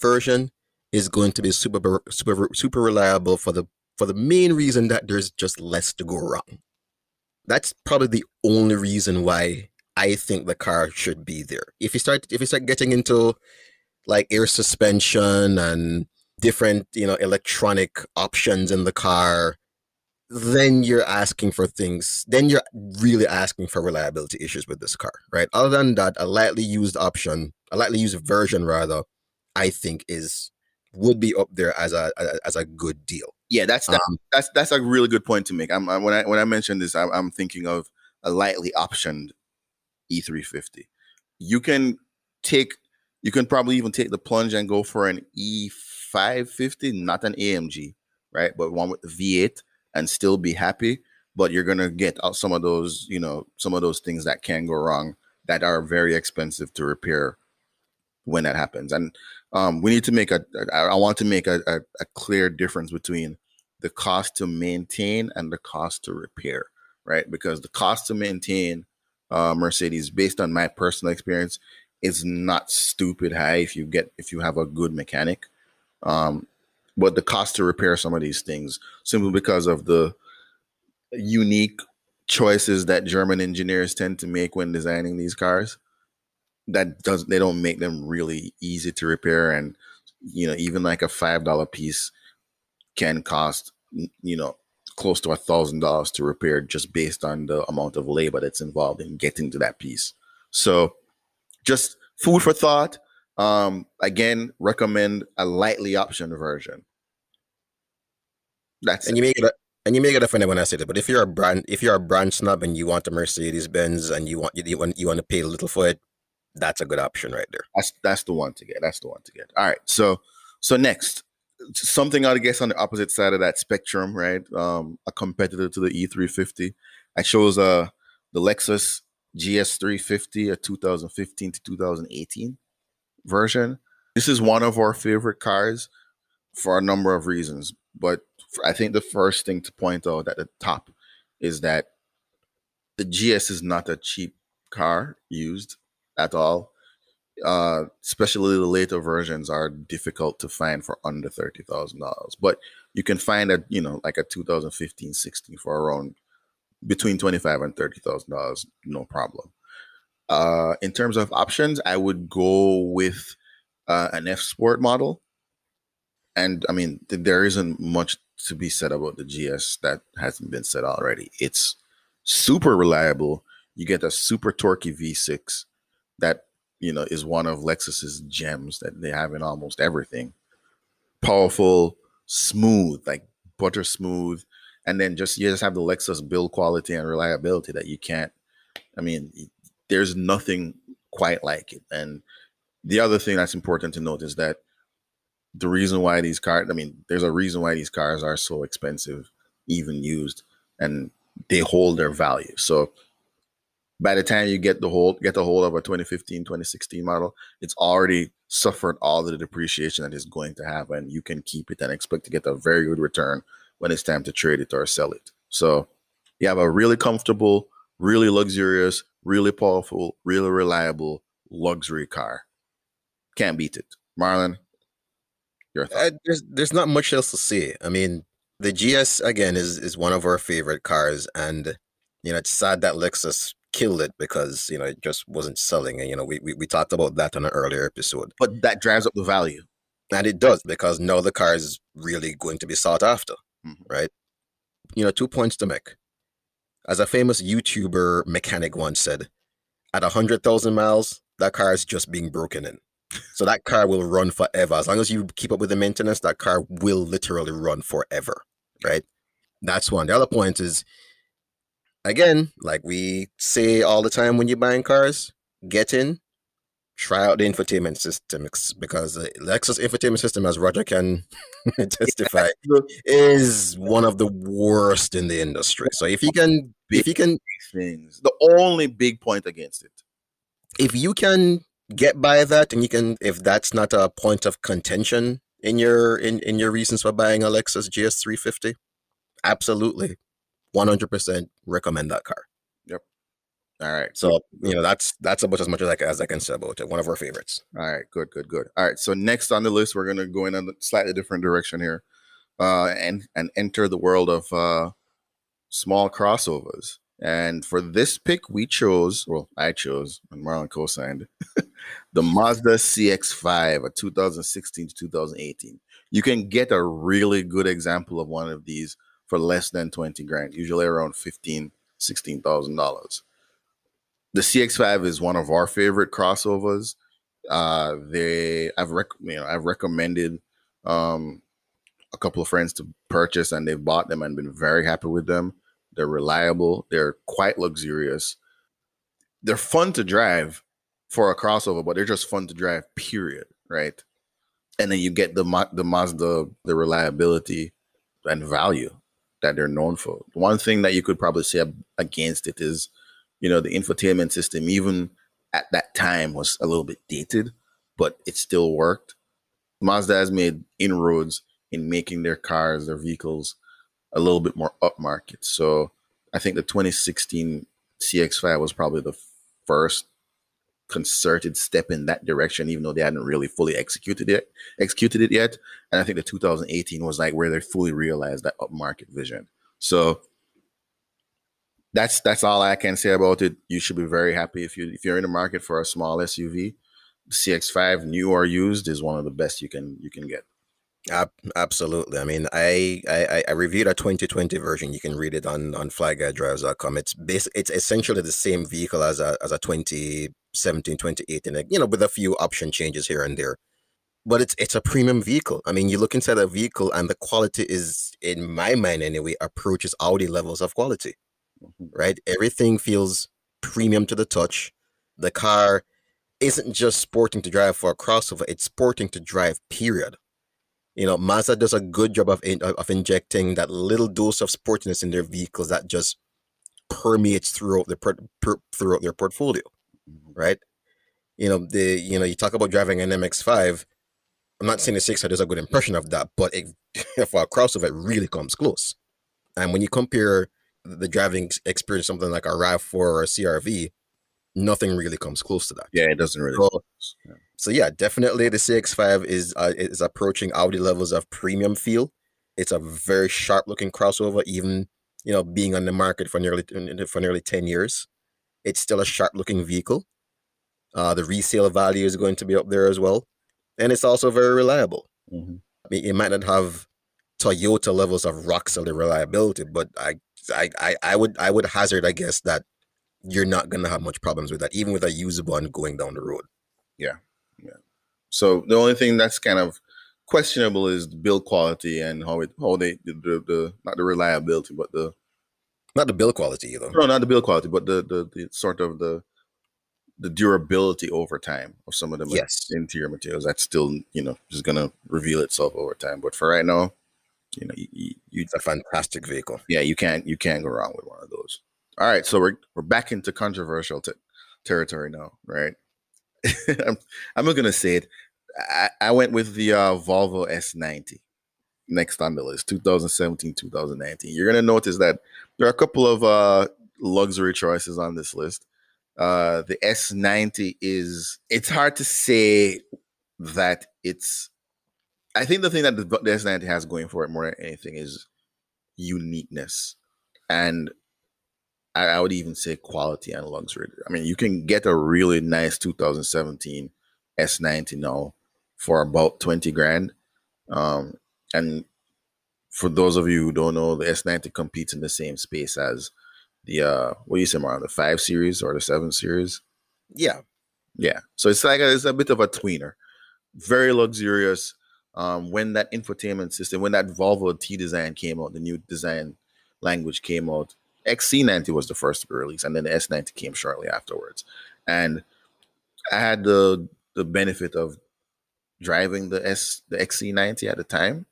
version is going to be super reliable for the main reason that there's just less to go wrong. That's probably the only reason why I think the car should be there. If you start getting into like air suspension and different, you know, electronic options in the car, then you're asking for things. Then you're really asking for reliability issues with this car, right? Other than that, a lightly used version, I think would be up there as a good deal. Yeah, that's a really good point to make. When I mentioned this, I'm thinking of a lightly optioned E350. You can probably even take the plunge and go for an E550, not an AMG, right? But one with the V8. And still be happy, but you're gonna get out some of those things that can go wrong that are very expensive to repair when that happens. And we need to make I want to make a clear difference between the cost to maintain and the cost to repair, right? Because the cost to maintain Mercedes, based on my personal experience, is not stupid high if you have a good mechanic. But the cost to repair some of these things, simply because of the unique choices that German engineers tend to make when designing these cars, they don't make them really easy to repair. And, you know, even like a $5 piece can cost, you know, close to $1,000 to repair just based on the amount of labor that's involved in getting to that piece. So just food for thought. Again, recommend a lightly optioned version. That's and it. You may get offended when I say that, but if you're a brand snob and you want a Mercedes Benz and you want to pay a little for it, that's a good option right there. That's the one to get. That's the one to get. All right. So next, something I guess on the opposite side of that spectrum, right? A competitor to the E350. I chose the Lexus GS350, a 2015 to 2018 version. This is one of our favorite cars for a number of reasons, but I think the first thing to point out at the top is that the GS is not a cheap car used at all. Especially the later versions are difficult to find for under $30,000, but you can find a, like a 2015-16 for around between $25,000 and $30,000, no problem. In terms of options, I would go with an F Sport model. And I mean, there isn't much to be said about the GS that hasn't been said already. It's super reliable. You get a super torquey V6 that, is one of Lexus's gems that they have in almost everything. Powerful, smooth, like butter smooth. And then you just have the Lexus build quality and reliability that you can't, there's nothing quite like it. And the other thing that's important to note is that the reason why these cars, there's a reason why these cars are so expensive, even used, and they hold their value. So by the time you get the hold of a 2015, 2016 model, it's already suffered all the depreciation that it's going to have, and you can keep it and expect to get a very good return when it's time to trade it or sell it. So you have a really comfortable, really luxurious, really powerful, really reliable luxury car. Can't beat it. Marlon, your thoughts? There's not much else to say. The GS, again, is one of our favorite cars. And, it's sad that Lexus killed it because, it just wasn't selling. And, we talked about that on an earlier episode. But that drives up the value. And it does, because now the car is really going to be sought after, right? 2 points to make. As a famous YouTuber mechanic once said, at 100,000 miles, that car is just being broken in. So that car will run forever. As long as you keep up with the maintenance, that car will literally run forever, right? That's one. The other point is, again, like we say all the time when you're buying cars, get in, try out the infotainment system, because the Lexus infotainment system, as Roger can testify, is one of the worst in the industry. So if you can, the only big point against it, if you can get by that, and if that's not a point of contention in your your reasons for buying a Lexus GS350, absolutely, 100% recommend that car. All right. So, that's about as much as I can say about it. One of our favorites. All right. Good. All right. So next on the list, we're going to go in a slightly different direction here and enter the world of small crossovers. And for this pick, I chose, and Marlon co-signed, the Mazda CX-5, a 2016 to 2018. You can get a really good example of one of these for less than $20,000, usually around $15,000, $16,000. The CX-5 is one of our favorite crossovers. I've recommended a couple of friends to purchase, and they've bought them and been very happy with them. They're reliable. They're quite luxurious. They're fun to drive for a crossover, but they're just fun to drive, period, right? And then you get the Mazda, the reliability and value that they're known for. One thing that you could probably say against it is, the infotainment system, even at that time, was a little bit dated, but it still worked. Mazda has made inroads in making their vehicles, a little bit more upmarket. So I think the 2016 CX-5 was probably the first concerted step in that direction, even though they hadn't really fully executed it yet. And I think the 2018 was like where they fully realized that upmarket vision. So that's all I can say about it. You should be very happy if you're in the market for a small SUV. The CX-5, new or used, is one of the best you can get. Absolutely. I mean, I reviewed a 2020 version. You can read it on flyguydrives.com. It's essentially the same vehicle as a 2017, 2018, with a few option changes here and there. But it's a premium vehicle. I mean, you look inside a vehicle and the quality is, in my mind anyway, approaches Audi levels of quality, right? Everything feels premium to the touch. The car isn't just sporting to drive for a crossover, it's sporting to drive, period. Mazda does a good job of injecting that little dose of sportiness in their vehicles that just permeates throughout their portfolio, right? You talk about driving an MX-5. I'm not saying the 600 does a good impression of that, but for a crossover, it really comes close. And when you compare the driving experience, something like a RAV4 or a CR-V, nothing really comes close to that. Yeah, it doesn't really. So yeah, definitely the CX-5 is approaching Audi levels of premium feel. It's a very sharp looking crossover, even being on the market for nearly 10 years. It's still a sharp looking vehicle. The resale value is going to be up there as well, and it's also very reliable. I mean, it might not have Toyota levels of rock solid reliability, but I would hazard, I guess, that you're not going to have much problems with that, even with a used one going down the road. Yeah. So the only thing that's kind of questionable is the build quality and not the reliability, but the durability over time of some of the interior materials. That's still, just going to reveal itself over time. But for right now, it's a fantastic vehicle. Yeah, you can't go wrong with one of those. All right, so we're back into controversial territory now, right? I'm not gonna say it. I went with the Volvo S90 next on the list, 2017, 2019. You're gonna notice that there are a couple of luxury choices on this list. The S90 it's hard to say that it's. I think the thing that the S90 has going for it more than anything is uniqueness, and I would even say quality and luxury. I mean, you can get a really nice 2017 S90 now for about $20,000. And for those of you who don't know, the S90 competes in the same space as the, what do you say, Marlon, the 5 Series or the 7 Series? Yeah. So it's like it's a bit of a tweener. Very luxurious. When that infotainment system, when that Volvo T design came out, the new design language came out, XC90 was the first to be released, and then the S90 came shortly afterwards. And I had the benefit of driving the XC90 at the time,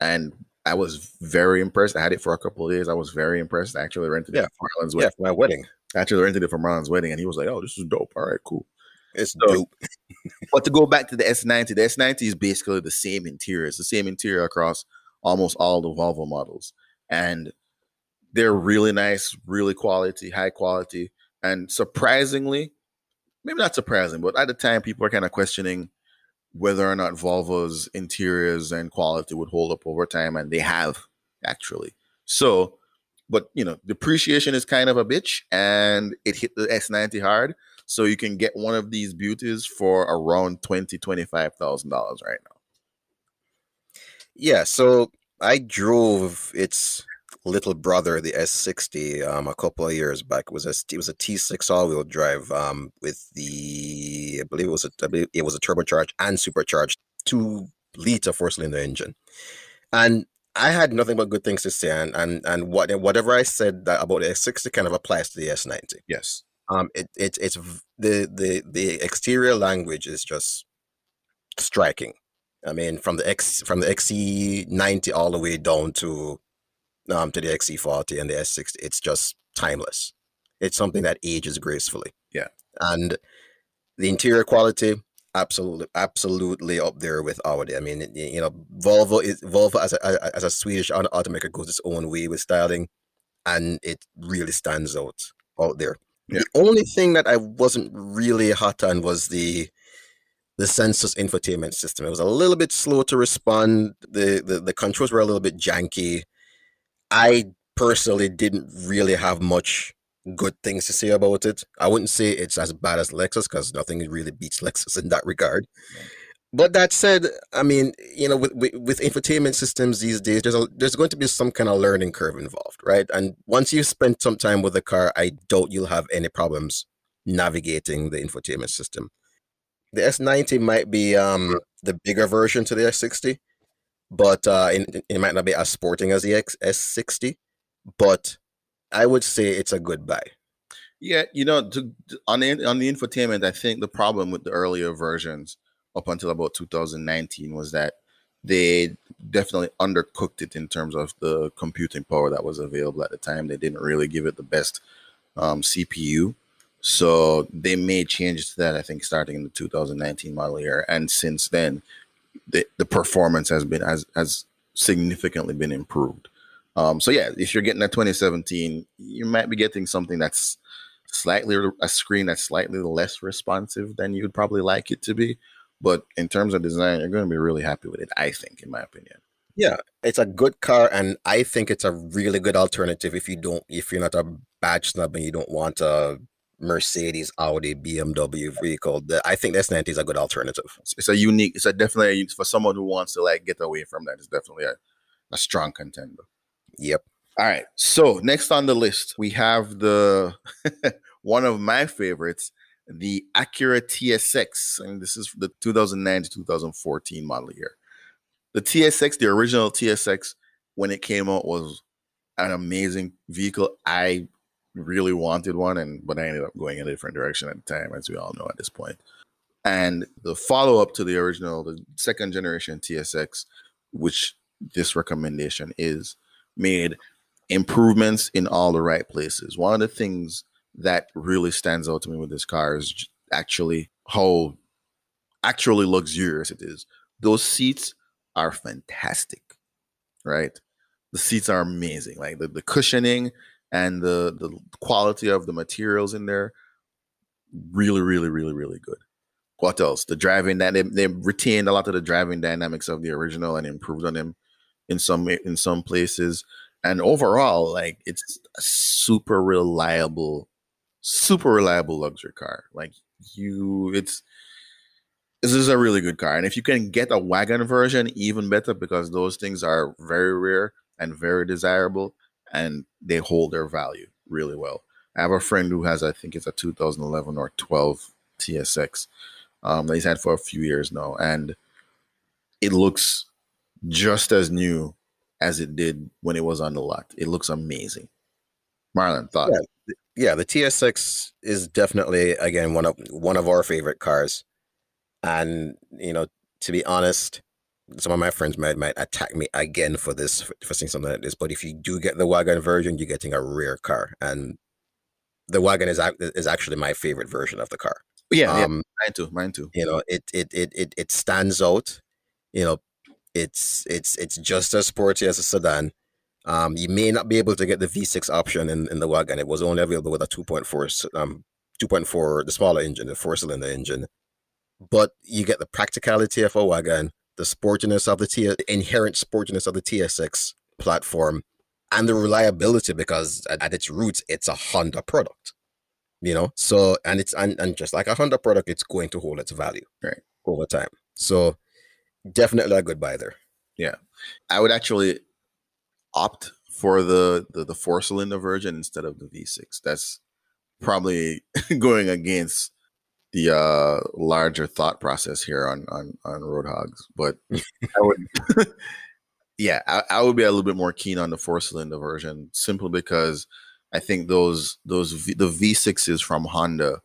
and I was very impressed. I had it for a couple of days. I was very impressed. I actually rented it for Marlon's wedding. Yeah, my wedding. I actually rented it for Marlon's wedding, and he was like, "Oh, this is dope. All right, cool. It's dope." But to go back to the S90, the S90 is basically the same interior. It's the same interior across almost all the Volvo models, and they're really nice, really quality, high quality. And surprisingly, maybe not surprising, but at the time, people are kind of questioning whether or not Volvo's interiors and quality would hold up over time. And they have, actually. So, but, depreciation is kind of a bitch, and it hit the S90 hard. So you can get one of these beauties for around $20,000, $25,000 right now. Yeah, so I drove its little brother, the S60, a couple of years back. It was a T6 all-wheel drive with the I believe it was a turbocharged and supercharged 2-liter four-cylinder engine, and I had nothing but good things to say. And whatever I said about the S60 kind of applies to the S90. Yes, it's the exterior language is just striking. I mean, from the XC90 all the way down to the XC40 and the S60, it's just timeless. It's something that ages gracefully. Yeah. And the interior quality, absolutely up there with Audi. I mean, Volvo as a Swedish automaker goes its own way with styling, and it really stands out there. Yeah. The only thing that I wasn't really hot on was the Sensus infotainment system. It was a little bit slow to respond. The controls were a little bit janky. I personally didn't really have much good things to say about it. I wouldn't say it's as bad as Lexus, because nothing really beats Lexus in that regard. But that said, I mean, you know, with infotainment systems these days, there's going to be some kind of learning curve involved, right? And once you spend some time with the car, I doubt you'll have any problems navigating the infotainment system. The S90 might be the bigger version to the S60, but it might not be as sporting as the S60, but I would say it's a good buy. Yeah, you know, on the infotainment, I think the problem with the earlier versions up until about 2019 was that they definitely undercooked it in terms of the computing power that was available at the time. They didn't really give it the best CPU. So they made changes to that, I think, starting in the 2019 model year. And since then, the performance has significantly been improved. So yeah, if you're getting a 2017, you might be getting something that's a screen that's slightly less responsive than you'd probably like it to be. But in terms of design, you're going to be really happy with it, I think, in my opinion. Yeah, it's a good car, and I think it's a really good alternative if you're not a badge snob and you don't want a Mercedes, Audi, BMW vehicle. I think the S90 is a good alternative. It's definitely for someone who wants to like get away from that. It's definitely a strong contender. Yep. All right. So next on the list, we have the one of my favorites, the Acura TSX. I mean, this is the 2009 to 2014 model year. The TSX, the original TSX, when it came out, was an amazing vehicle. I really wanted one, but I ended up going in a different direction at the time, as we all know at this point. And the follow-up to the original, the second generation TSX, which this recommendation is, made improvements in all the right places. One of the things that really stands out to me with this car is actually how luxurious it is. Those seats are fantastic, right? The seats are amazing. Like the cushioning and the quality of the materials in there, really, really, really, really good. What else? The driving, that they retained a lot of the driving dynamics of the original and improved on them in some places. And overall, like, it's a super reliable luxury car. Like, this is a really good car. And if you can get a wagon version, even better, because those things are very rare and very desirable, and they hold their value really well. I have a friend who has, I think it's a 2011 or 12 TSX that he's had for a few years now, and it looks just as new as it did when it was on the lot. It looks amazing. Marlon, thought? Yeah, the TSX is definitely, again, one of our favorite cars. And, you know, to be honest, some of my friends might attack me again for saying something like this. But if you do get the wagon version, you're getting a rare car. And the wagon is actually my favorite version of the car. Yeah, mine too. You know, it stands out, you know. It's just as sporty as a sedan. You may not be able to get the V6 option in the wagon. It was only available with a 2.4, the smaller engine, the 4-cylinder engine. But you get the practicality of a wagon, the sportiness of the inherent sportiness of the TSX platform, and the reliability, because at its roots, it's a Honda product. You know, so and just like a Honda product, it's going to hold its value, right, over time. So definitely a good buy there. Yeah, I would actually opt for the 4-cylinder version instead of the V6. That's probably going against the larger thought process here on Roadhogs, but I would be a little bit more keen on the 4-cylinder version, simply because I think the V6s from Honda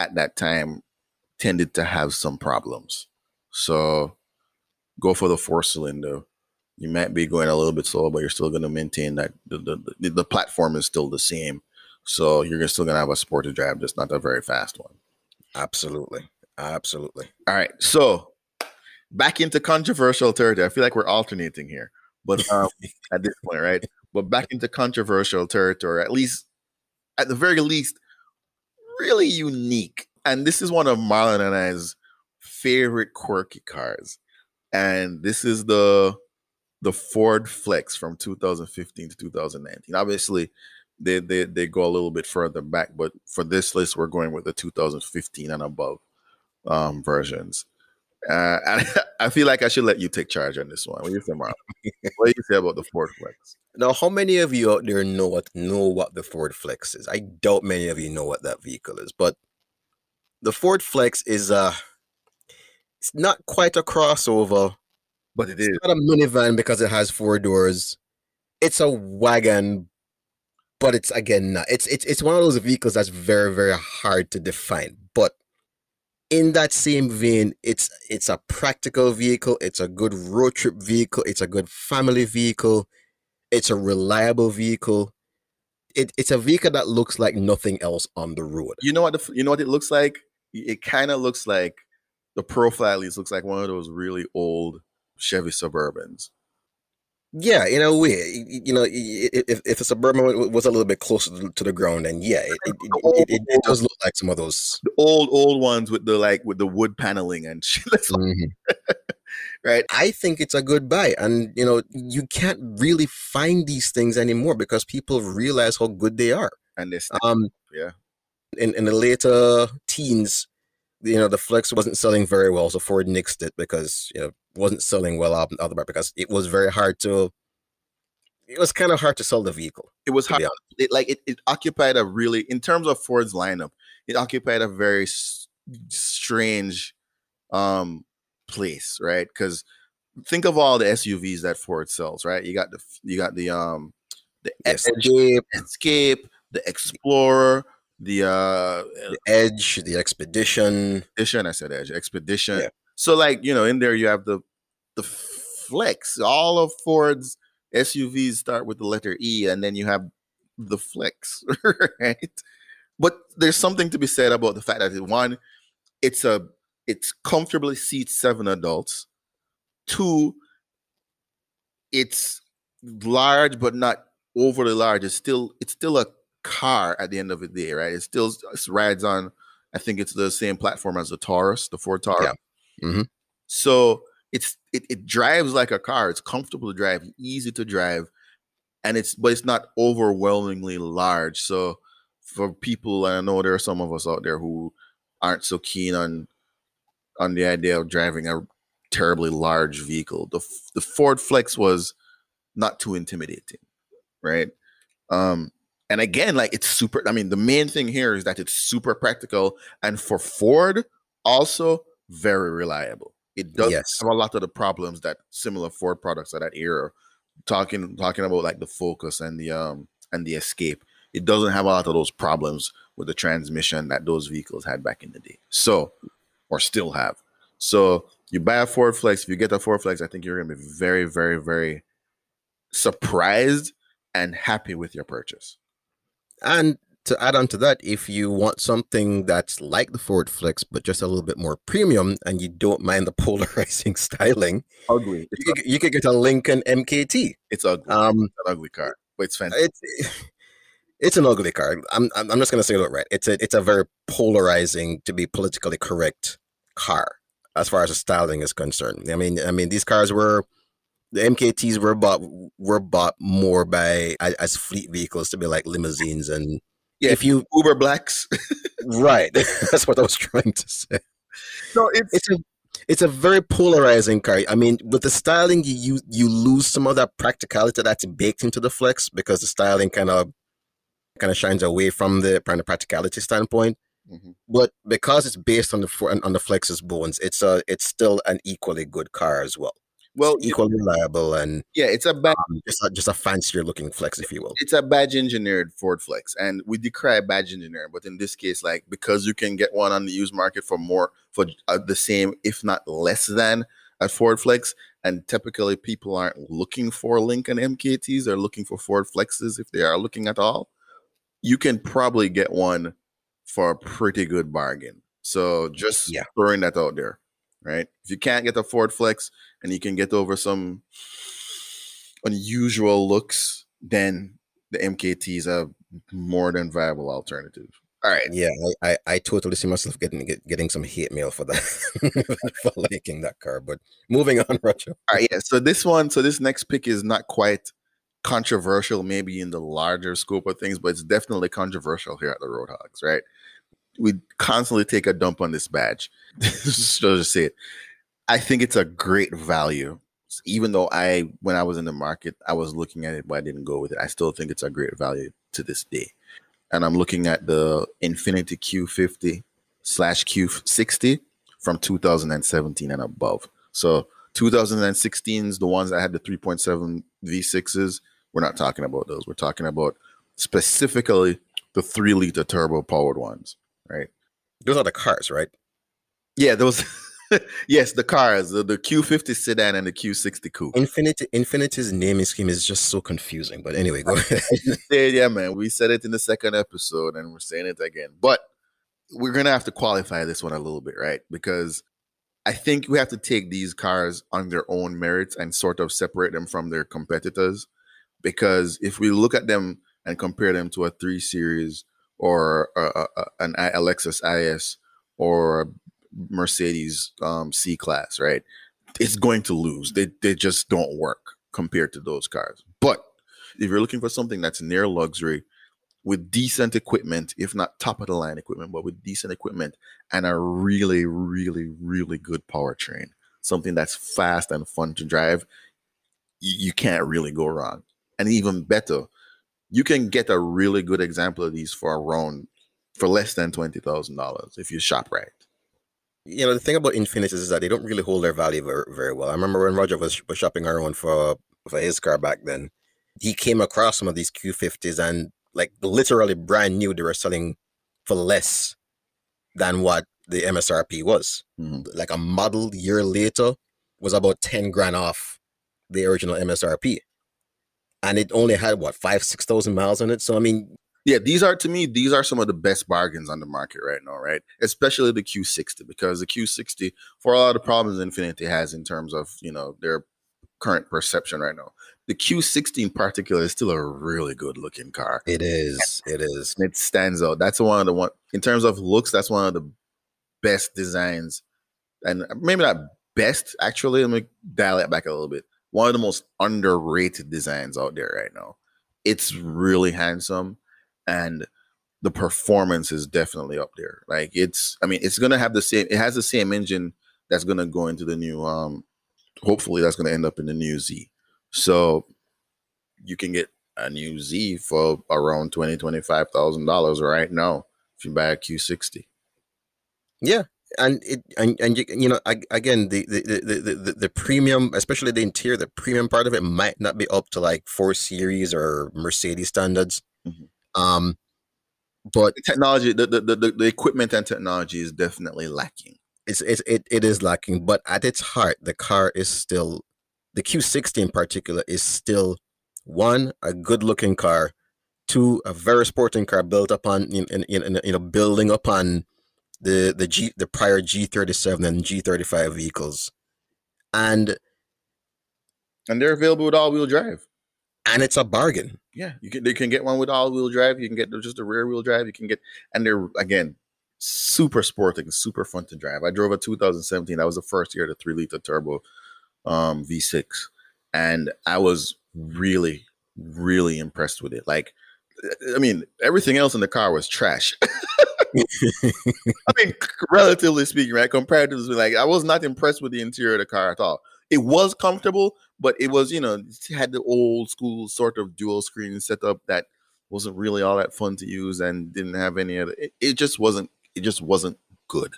at that time tended to have some problems. So go for the 4-cylinder. You might be going a little bit slower, but you're still going to maintain that the platform is still the same. So you're still going to have a sport to drive, just not a very fast one. Absolutely. All right. So back into controversial territory. I feel like we're alternating here, but at this point, right? But back into controversial territory, at the very least, really unique. And this is one of Marlon and I's favorite quirky cars. And this is the Ford Flex from 2015 to 2019. Obviously, they go a little bit further back, but for this list, we're going with the 2015 and above versions. I feel like I should let you take charge on this one. What do you say, Marlon? What do you say about the Ford Flex? Now, how many of you out there know what the Ford Flex is? I doubt many of you know what that vehicle is, but the Ford Flex is it's not quite a crossover, but it's not a minivan because it has four doors. It's a wagon, but it's again not. It's one of those vehicles that's very, very hard to define, but in that same vein, it's a practical vehicle. It's a good road trip vehicle. It's a good family vehicle. It's a reliable vehicle. It's a vehicle that looks like nothing else on the road. You know what it looks like? It kind of looks like, the profile at least looks like one of those really old Chevy Suburbans. Yeah, in a way. You know, if a Suburban was a little bit closer to the ground, then yeah, it does look like some of those. The old ones with the wood paneling and shit. Mm-hmm. Right? I think it's a good buy. And, you know, you can't really find these things anymore because people realize how good they are. And this, yeah. In the later teens, you know, the Flex wasn't selling very well, so Ford nixed it because, you know, wasn't selling well out the back because it was very hard to, it was kind of hard to sell the vehicle. It was hard. It occupied a really, in terms of Ford's lineup, it occupied a very strange place, right? Because think of all the SUVs that Ford sells, right? You got the Escape, the Explorer, the Edge, the Expedition. I said Edge, Expedition. Yeah. So, like, you know, in there you have the Flex. All of Ford's SUVs start with the letter E, and then you have the Flex, right? But there's something to be said about the fact that one, it's comfortably seats 7 adults. 2, it's large but not overly large. It's still a car at the end of the day, right? It rides on, I think it's the same platform as the Taurus, the Ford Taurus. Yeah. Mm-hmm. So it drives like a car. It's comfortable to drive, easy to drive, and but it's not overwhelmingly large. So for people, and I know there are some of us out there who aren't so keen on the idea of driving a terribly large vehicle, the Ford Flex was not too intimidating, right? And again, like, it's super, I mean, the main thing here is that it's super practical. And for Ford, also very reliable. It does have a lot of the problems that similar Ford products of that era, talking about like the Focus and the Escape. It doesn't have a lot of those problems with the transmission that those vehicles had back in the day. So, or still have. So you buy a Ford Flex, if you get a Ford Flex, I think you're going to be very, very, very surprised and happy with your purchase. And to add on to that, if you want something that's like the Ford Flex, but just a little bit more premium, and you don't mind the polarizing styling, ugly. You could get a Lincoln MKT. It's ugly. It's an ugly car, but it's fantastic. It's an ugly car. I'm just going to say that, right. It's a very polarizing, to be politically correct, car as far as the styling is concerned. I mean, these cars were, the MKTs were bought more by as fleet vehicles to be like limousines and if you Uber Blacks, right? That's what I was trying to say. No, it's a very polarizing car. I mean, with the styling, you lose some of that practicality that's baked into the Flex because the styling kind of shines away from the practicality standpoint. Mm-hmm. But because it's based on the Flex's bones, it's still an equally good car as well. Well, it's equally reliable, and it's a badge, just a fancier looking Flex, if you will. It's a badge engineered Ford Flex, and we decry badge engineering, but in this case, like, because you can get one on the used market for the same, if not less than, a Ford Flex, and typically people aren't looking for Lincoln MKTs; they're looking for Ford Flexes if they are looking at all. You can probably get one for a pretty good bargain. So just throwing that out there, right? If you can't get a Ford Flex, and you can get over some unusual looks, then the MKT is a more than viable alternative. All right. Yeah, I totally see myself getting some hate mail for that, for liking that car. But moving on, Roger. All right. Yeah. So this next pick is not quite controversial, maybe in the larger scope of things, but it's definitely controversial here at the Roadhogs, right? We constantly take a dump on this badge. So just say it. I think it's a great value. Even though when I was in the market, I was looking at it, but I didn't go with it. I still think it's a great value to this day. And I'm looking at the Infiniti Q50/Q60 from 2017 and above. So 2016's, the ones that had the 3.7 V6s, we're not talking about those. We're talking about specifically the 3-liter turbo powered ones, right? Those are the cars, right? Yeah, those. Yes, the cars, the Q50 sedan and the Q60 coupe. Infiniti's naming scheme is just so confusing. But anyway, go ahead. Yeah, man, we said it in the second episode and we're saying it again. But we're going to have to qualify this one a little bit, right? Because I think we have to take these cars on their own merits and sort of separate them from their competitors. Because if we look at them and compare them to a 3 Series or a Lexus IS or a Mercedes C-Class, right? It's going to lose. They just don't work compared to those cars. But if you're looking for something that's near luxury with decent equipment, if not top of the line equipment, but with decent equipment and a really, really, really good powertrain, something that's fast and fun to drive, you can't really go wrong. And even better, you can get a really good example of these for less than $20,000 if you shop right. You know, the thing about Infiniti is that they don't really hold their value very well. I remember when Roger was shopping around for his car back then, he came across some of these Q50s and like literally brand new, they were selling for less than what the MSRP was. Mm-hmm. Like a model year later was about 10 grand off the original MSRP. And it only had, 5,000-6,000 miles on it? So, I mean... Yeah, these are some of the best bargains on the market right now, right? Especially the Q60, because the Q60, for a lot of problems Infiniti has in terms of, their current perception right now, the Q60 in particular is still a really good looking car. It is. It stands out. That's one in terms of looks, that's one of the best designs. And maybe not best, actually. Let me dial it back a little bit. One of the most underrated designs out there right now. It's really handsome. And the performance is definitely up there. Like it's going to have the same engine that's going to go into the new, hopefully that's going to end up in the new Z. So you can get a new Z for around $20,000-$25,000 right now if you buy a Q60. Yeah. And again, the premium, especially the interior, the premium part of it might not be up to 4 Series or Mercedes standards. Mm-hmm. But the technology, the equipment and technology is definitely lacking. It is lacking, but at its heart, the car is still, the Q60 in particular is still, 1, a good looking car, 2, a very sporting car built upon, building upon the prior G37 and G35 vehicles, and they're available with all-wheel drive. And it's a bargain. Yeah, you can get one with all-wheel drive. You can get just a rear-wheel drive. You can get, and they're, again, super sporting, super fun to drive. I drove a 2017. That was the first year of the 3-liter turbo V6. And I was really, really impressed with it. Everything else in the car was trash. Relatively speaking, right? Compared to this, I was not impressed with the interior of the car at all. It was comfortable, but it was, it had the old school sort of dual screen setup that wasn't really all that fun to use and didn't have any other. It just wasn't good.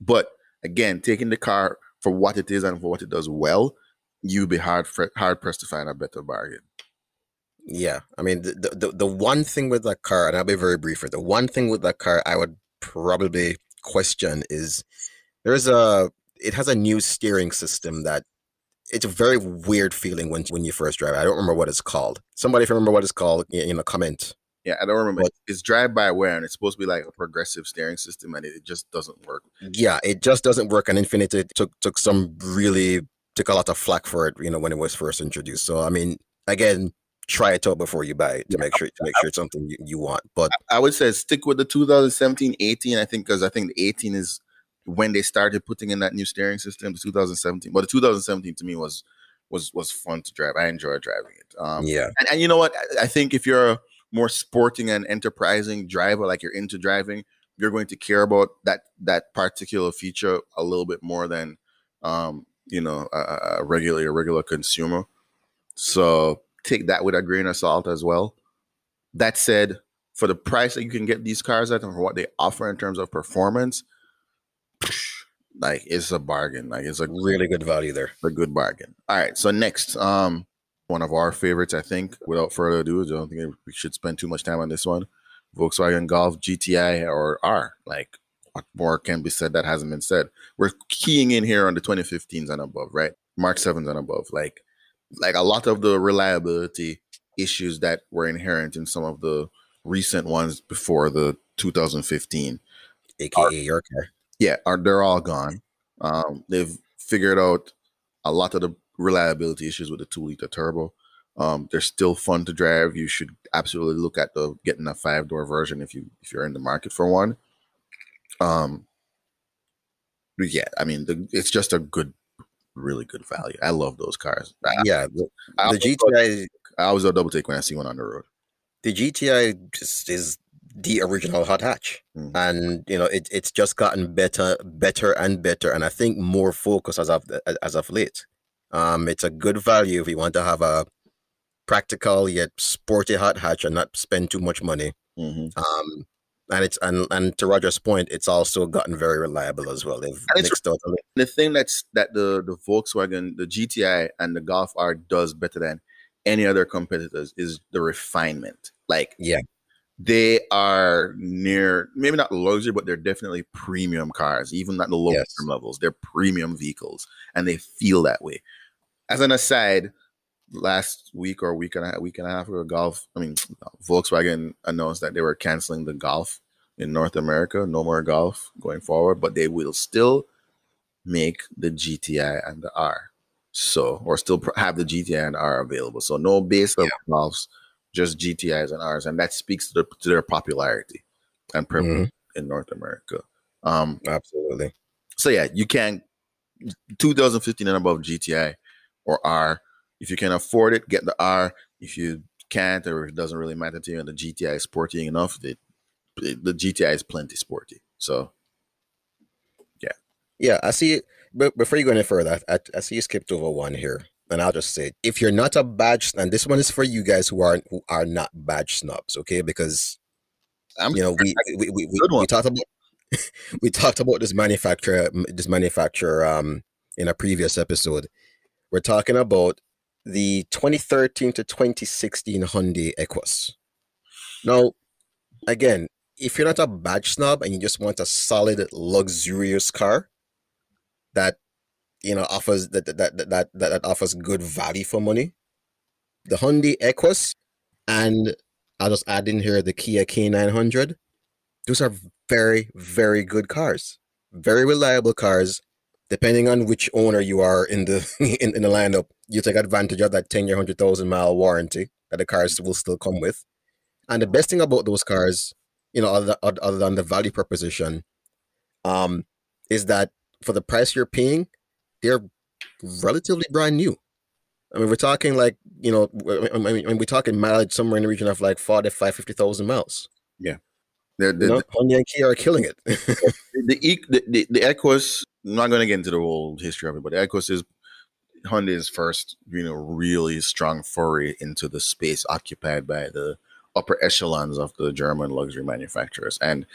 But again, taking the car for what it is and for what it does well, you'd be hard pressed to find a better bargain. Yeah, the one thing with that car, and I'll be very brief here. The one thing with that car I would probably question is it has a new steering system that. It's a very weird feeling when you first drive. I don't remember what it's called. Somebody, if you remember what it's called, comment. Yeah, I don't remember. But it's drive-by-wire, and it's supposed to be like a progressive steering system, and it just doesn't work. Yeah, it just doesn't work, and Infiniti took a lot of flack for it, when it was first introduced. So, again, try it out before you buy it to make sure it's something you want. But I would say stick with the 2017-18, because the 18 is... when they started putting in that new steering system, the 2017, but the 2017 to me was fun to drive. I enjoy driving it. And you know what? I think if you're a more sporting and enterprising driver, like you're into driving, you're going to care about that particular feature a little bit more than you know, a regular consumer. So take that with a grain of salt as well. That said, for the price that you can get these cars at and for what they offer in terms of performance, like, it's a bargain. Like, it's a really good value there. A good bargain. All right. So next, one of our favorites, I think, without further ado, I don't think we should spend too much time on this one. Volkswagen Golf, GTI, or R. Like, what more can be said that hasn't been said? We're keying in here on the 2015s and above, right? Mark 7s and above. Like a lot of the reliability issues that were inherent in some of the recent ones before the 2015. AKA your car. Yeah, they're all gone. They've figured out a lot of the reliability issues with the 2-liter turbo. They're still fun to drive. You should absolutely look at getting a 5-door version if you're in the market for one. But yeah, I mean, it's just a good, really good value. I love those cars. Yeah, the GTI. I always do a double take when I see one on the road. The GTI just is the original hot hatch. Mm-hmm. And you know, it's just gotten better and better, and I think more focus as of late. It's a good value if you want to have a practical yet sporty hot hatch and not spend too much money. Mm-hmm. And to Roger's point, it's also gotten very reliable as well. The thing that the Volkswagen, the GTI and the Golf R does better than any other competitors is the refinement. Like, yeah, they are near, maybe not luxury, but they're definitely premium cars, even at the low income levels. They're premium vehicles, and they feel that way. As an aside, last week or week and a half ago, Volkswagen announced that they were canceling the Golf in North America. No more Golf going forward, but they will still make the GTI and the R. So, or still have the GTI and R available. So no base of Golfs, just GTIs and Rs, and that speaks to their popularity and prevalence in North America. Absolutely. So yeah, you can 2015 and above GTI or R. If you can afford it, get the R. If you can't, or it doesn't really matter to you, and the GTI is sporty enough, the GTI is plenty sporty. So yeah. Yeah, I see. But before you go any further, I see you skipped over one here. And I'll just say, if you're not a badge, and this one is for you guys who are not badge snobs, okay? Because we talked about this manufacturer in a previous episode. We're talking about the 2013 to 2016 Hyundai Equus. Now, again, if you're not a badge snob and you just want a solid, luxurious car that offers that offers good value for money, the Hyundai Equus, and I'll just add in here the Kia K900. Those are very, very good cars, very reliable cars. Depending on which owner you are in the lineup, you take advantage of that 10-year, 100,000-mile warranty that the cars will still come with. And the best thing about those cars, other than the value proposition, is that for the price you're paying, they're relatively brand new. I mean, we're talking we're talking mileage somewhere in the region of like 45, 50,000 miles. Yeah. Hyundai and Kia are killing it. the Equus, I'm not going to get into the whole history of it, but the Equus is Hyundai's first, really strong foray into the space occupied by the upper echelons of the German luxury manufacturers. And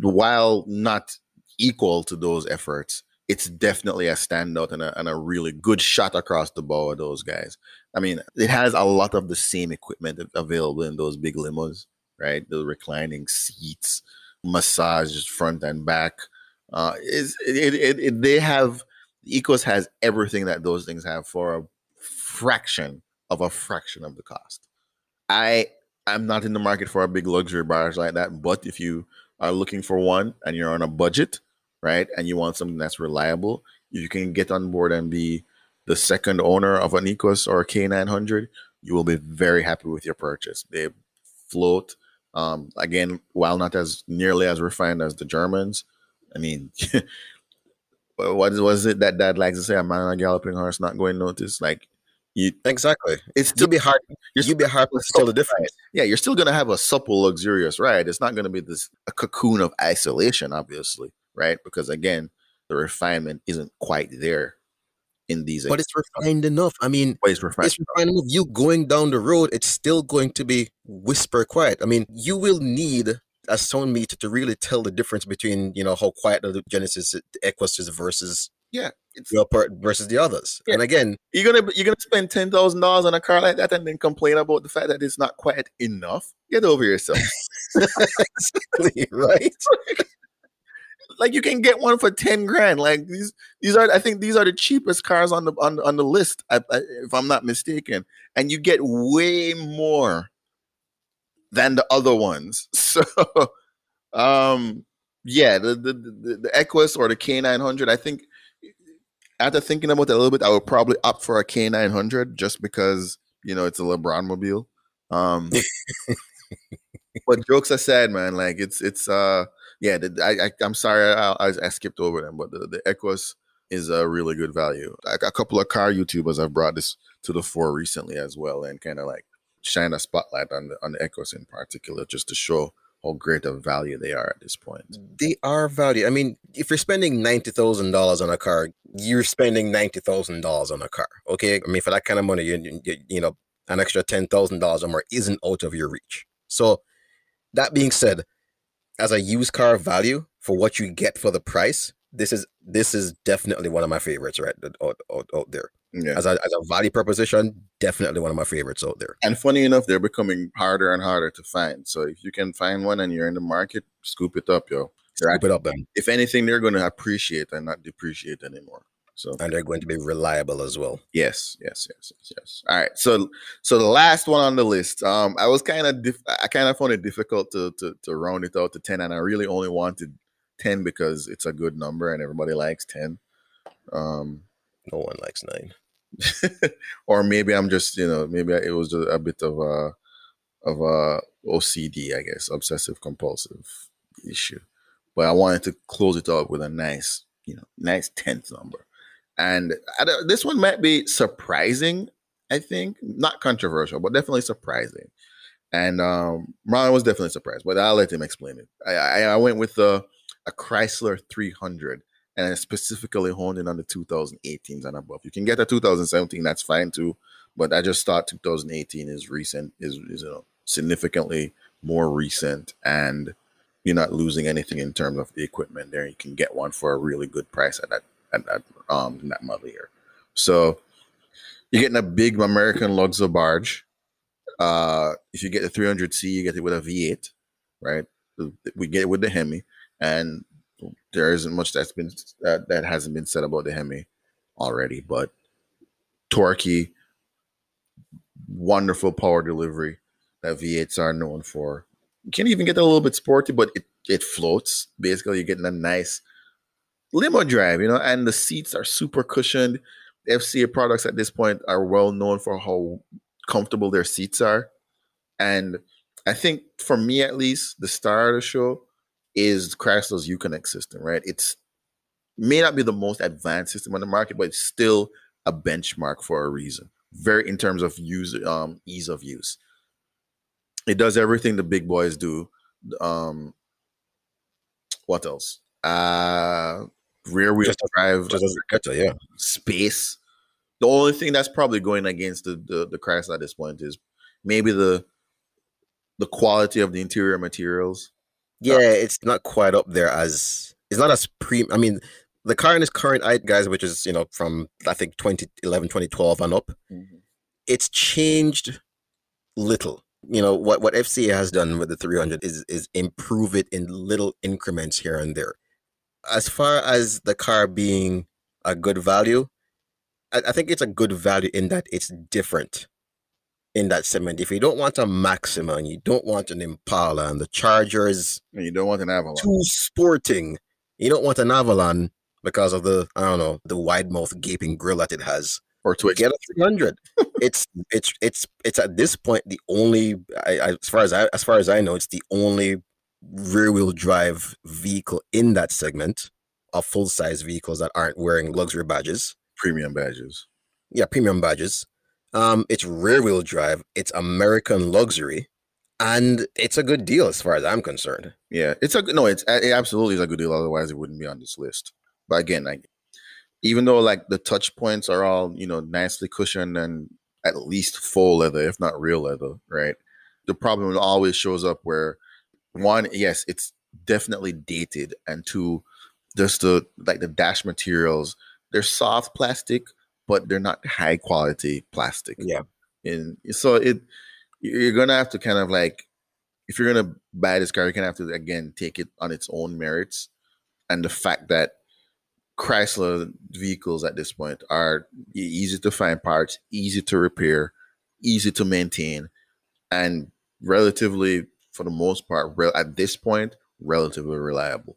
while not equal to those efforts, it's definitely a standout and a really good shot across the bow of those guys. I mean, it has a lot of the same equipment available in those big limos, right? The reclining seats, massages front and back. Equus has everything that those things have for a fraction of the cost. I'm not in the market for a big luxury barge like that, but if you are looking for one and you're on a budget, right, and you want something that's reliable, you can get on board and be the second owner of an Equus or a K900. You will be very happy with your purchase. They float. Again, while not as nearly as refined as the Germans, I mean, what was it that Dad likes to say? A man on a galloping horse not going noticed. Like, you exactly. It's still be hard. You'd be hard to tell the difference. Yeah, you're still gonna have a supple, luxurious ride. It's not gonna be a cocoon of isolation, obviously. Right, because again, the refinement isn't quite there in these. But it's refined enough. I mean, it's refined enough. You going down the road, it's still going to be whisper quiet. I mean, you will need a sound meter to really tell the difference between, you know, how quiet the Genesis Equus is versus your part versus the others. Yeah. And again, you're gonna spend $10,000 on a car like that and then complain about the fact that it's not quiet enough. Get over yourself. Exactly, right. Like you can get one for 10 grand. Like these are the cheapest cars on the list, if I'm not mistaken. And you get way more than the other ones. So, the Equus or the K900, I think after thinking about it a little bit, I would probably opt for a K900 just because, you know, it's a LeBron-mobile. But jokes aside, man, like I'm sorry I skipped over them, but the Equus is a really good value. Like a couple of car YouTubers have brought this to the fore recently as well, and kind of like shine a spotlight on the Equus in particular, just to show how great of value they are at this point. They are value. I mean, if you're spending $90,000 on a car, you're spending $90,000 on a car. Okay, I mean for that kind of money, you know, an extra $10,000 or more isn't out of your reach. So that being said, as a used car value for what you get for the price, this is definitely one of my favorites right out there. Yeah. As a value proposition, definitely one of my favorites out there. And funny enough, they're becoming harder and harder to find. So if you can find one and you're in the market, scoop it up, yo. Scoop it up, man. If anything, they're going to appreciate and not depreciate anymore. So and they're going to be reliable as well. Yes. All right. So the last one on the list, I was I kind of found it difficult to round it out to 10, and I really only wanted 10 because it's a good number and everybody likes 10. No one likes 9. Or maybe I'm just, you know, maybe it was a bit of a OCD, I guess, obsessive compulsive issue. But I wanted to close it up with a nice 10th number. And this one might be surprising, I think. Not controversial, but definitely surprising. And Ron was definitely surprised, but I'll let him explain it. I went with a Chrysler 300, and I specifically honed in on the 2018s and above. You can get a 2017, that's fine too, but I just thought 2018 is recent, is you know, significantly more recent, and you're not losing anything in terms of the equipment there. You can get one for a really good price at that model year. So you're getting a big American Luxor barge. If you get the 300C, you get it with a V8, right? We get it with the Hemi, and there isn't much that hasn't been said about the Hemi already. But torquey, wonderful power delivery that V8s are known for. You can even get a little bit sporty, but it floats. Basically, you're getting a nice limo drive, you know, and the seats are super cushioned. FCA products at this point are well known for how comfortable their seats are. And I think for me, at least, the star of the show is Chrysler's Uconnect system, right? It's may not be the most advanced system on the market, but it's still a benchmark for a reason. Very in terms of ease of use. It does everything the big boys do. What else? Rear wheel drive, space. The only thing that's probably going against the Chrysler at this point is maybe the quality of the interior materials. Yeah, it's not quite up there as it's not as premium. I mean, the car in its current height, guys, which is, you know, from I think 2011, 2012 and up, It's changed little. You know, what FCA has done with the 300 is improve it in little increments here and there. As far as the car being a good value, I think it's a good value in that it's different in that segment. If you don't want a Maxima and you don't want an Impala and the Chargers, and you don't want an Avalon, too sporting. You don't want an Avalon because of the wide mouth gaping grill that it has. Or to get a 300. It's at this point the only as far as I know, it's the only rear-wheel drive vehicle in that segment of full-size vehicles that aren't wearing luxury badges. Premium badges. It's rear-wheel drive. It's American luxury, and it's a good deal as far as I'm concerned. Yeah, it's absolutely is a good deal. Otherwise, it wouldn't be on this list. But again, like, even though like the touch points are all, you know, nicely cushioned and at least faux leather, if not real leather, right? The problem always shows up where, one, yes, it's definitely dated, and two, just the dash materials, they're soft plastic, but they're not high quality plastic. Yeah. And so you're gonna have to kind of like, if you're gonna buy this car, you're gonna have to again take it on its own merits, and the fact that Chrysler vehicles at this point are easy to find parts, easy to repair, easy to maintain, and relatively, for the most part, at this point, relatively reliable.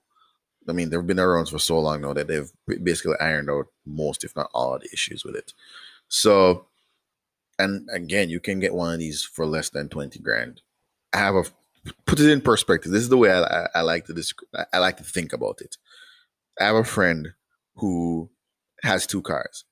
I mean, they've been around for so long now that they've basically ironed out most, if not all, the issues with it. So, and again, you can get one of these for less than 20 grand. I have a, put it in perspective. This is the way I like to I like to think about it. I have a friend who has two cars.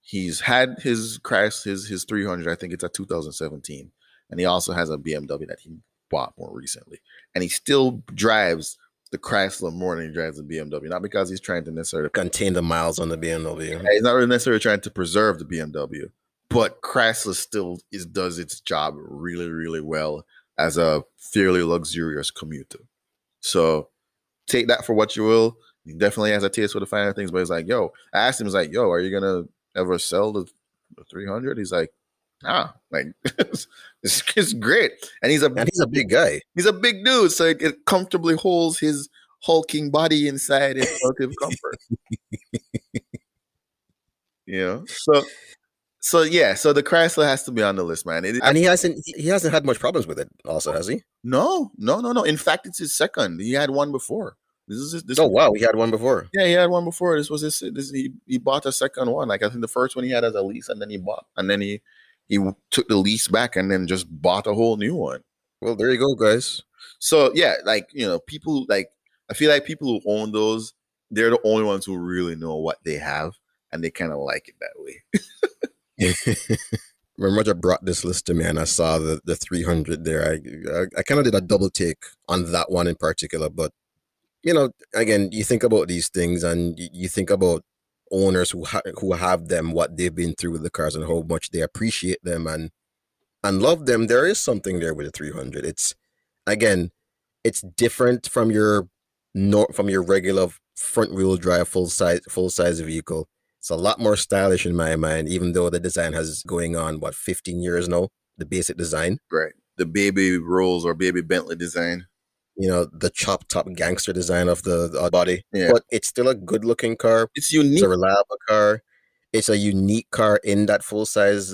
He's had his Chrysler, his 300, I think it's a 2017, and he also has a BMW that he bought more recently. And he still drives the Chrysler more than he drives the BMW, not because he's trying to necessarily contain the miles on the BMW. He's not really necessarily trying to preserve the BMW, but Chrysler still does its job really, really well as a fairly luxurious commuter. So take that for what you will. He definitely has a taste for the finer things, but he's like, yo, I asked him, he's like, yo, are you gonna ever sell the 300? He's like, nah, like it's great. And he's a big guy. He's a big dude, so it comfortably holds his hulking body inside in relative comfort. You know, so yeah, so the Chrysler has to be on the list, man. And he hasn't had much problems with it, also, has he? No. In fact, it's his second. He had one before. He had one before. Yeah, he had one before. This was his. He bought a second one. Like, I think the first one he had as a lease, and then he took the lease back, and then just bought a whole new one. Well, there you go, guys. So yeah, like, you know, people, like, I feel like people who own those, they're the only ones who really know what they have, and they kind of like it that way. When Roger brought this list to me and I saw the 300 there, I kind of did a double take on that one in particular, but. You know, again, you think about these things, and you think about owners who have them, what they've been through with the cars, and how much they appreciate them and love them. There is something there with the 300. It's, again, it's different from your regular front wheel drive full size vehicle. It's a lot more stylish in my mind, even though the design has going on 15 years now. The basic design, right? The baby Rolls or baby Bentley design. You know, the chop top gangster design of the body, yeah. But it's still a good looking car. It's unique. It's a reliable car. It's a unique car in that full size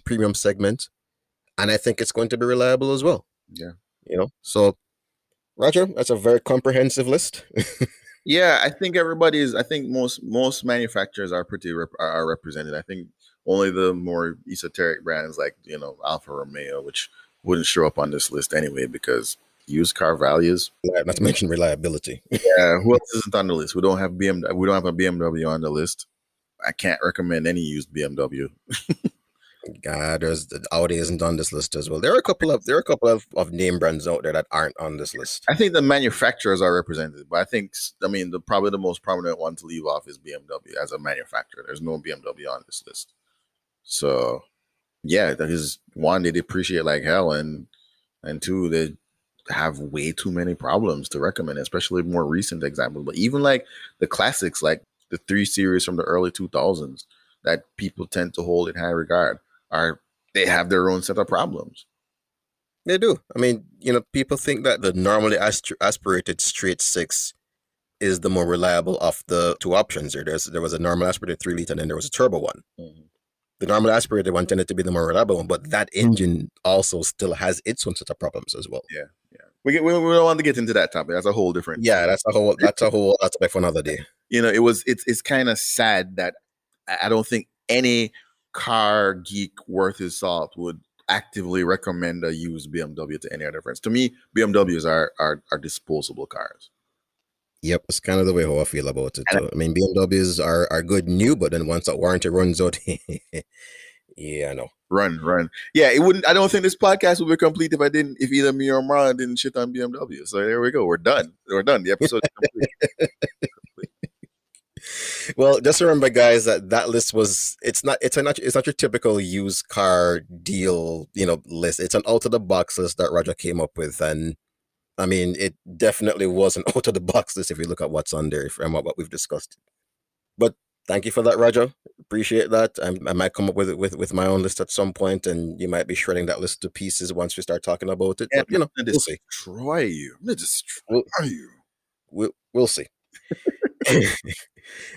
premium segment, and I think it's going to be reliable as well. Yeah, you know. So, Roger, that's a very comprehensive list. Yeah, I think most manufacturers are are represented. I think only the more esoteric brands like, you know, Alfa Romeo, which wouldn't show up on this list anyway because. Used car values, not to mention reliability. Yeah, who else isn't on the list? We don't have BMW. We don't have a BMW on the list. I can't recommend any used BMW. God, there's the Audi isn't on this list as well. There are a couple of name brands out there that aren't on this list. I think the manufacturers are represented, but probably the most prominent one to leave off is BMW as a manufacturer. There's no BMW on this list, so yeah, that is one. They depreciate like hell, and two, they have way too many problems to recommend, especially more recent examples. But even like the classics, like the 3 Series from the early 2000s that people tend to hold in high regard, they have their own set of problems. They do. I mean, you know, people think that the normally aspirated straight 6 is the more reliable of the two options. There was a normal aspirated 3-liter and then there was a turbo one. Mm-hmm. The normal aspirated one tended to be the more reliable one, but that engine also still has its own set of problems as well. Yeah, yeah. We don't want to get into that topic. That's a whole different. Yeah, that's a whole aspect for another day. You know, it's kind of sad that I don't think any car geek worth his salt would actively recommend a used BMW to any other friends. To me, BMWs are disposable cars. Yep, it's kind of the way how I feel about it. I mean, BMWs are good new, but then once that warranty runs out, yeah, I know. Run. Yeah, it wouldn't. I don't think this podcast would be complete if either me or Mara didn't shit on BMW. So there we go. We're done. The episode is complete. Well, just remember, guys, that list was, it's not your typical used car deal, list. It's an out of the box list that Roger came up with, and I mean, it definitely was an out of the box list if you look at what's on there and what we've discussed. But thank you for that, Roger. Appreciate that. I might come up with my own list at some point, and you might be shredding that list to pieces once we start talking about it. Yeah, but, we'll see. We'll see.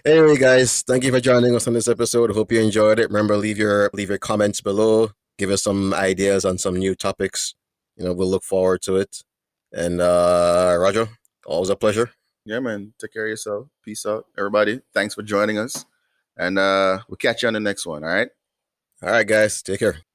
Anyway, guys, thank you for joining us on this episode. Hope you enjoyed it. Remember, leave your comments below. Give us some ideas on some new topics. We'll look forward to it. And Roger, always a pleasure. Yeah, man. Take care of yourself. Peace out, everybody. Thanks for joining us. And we'll catch you on the next one. All right. All right, guys. Take care.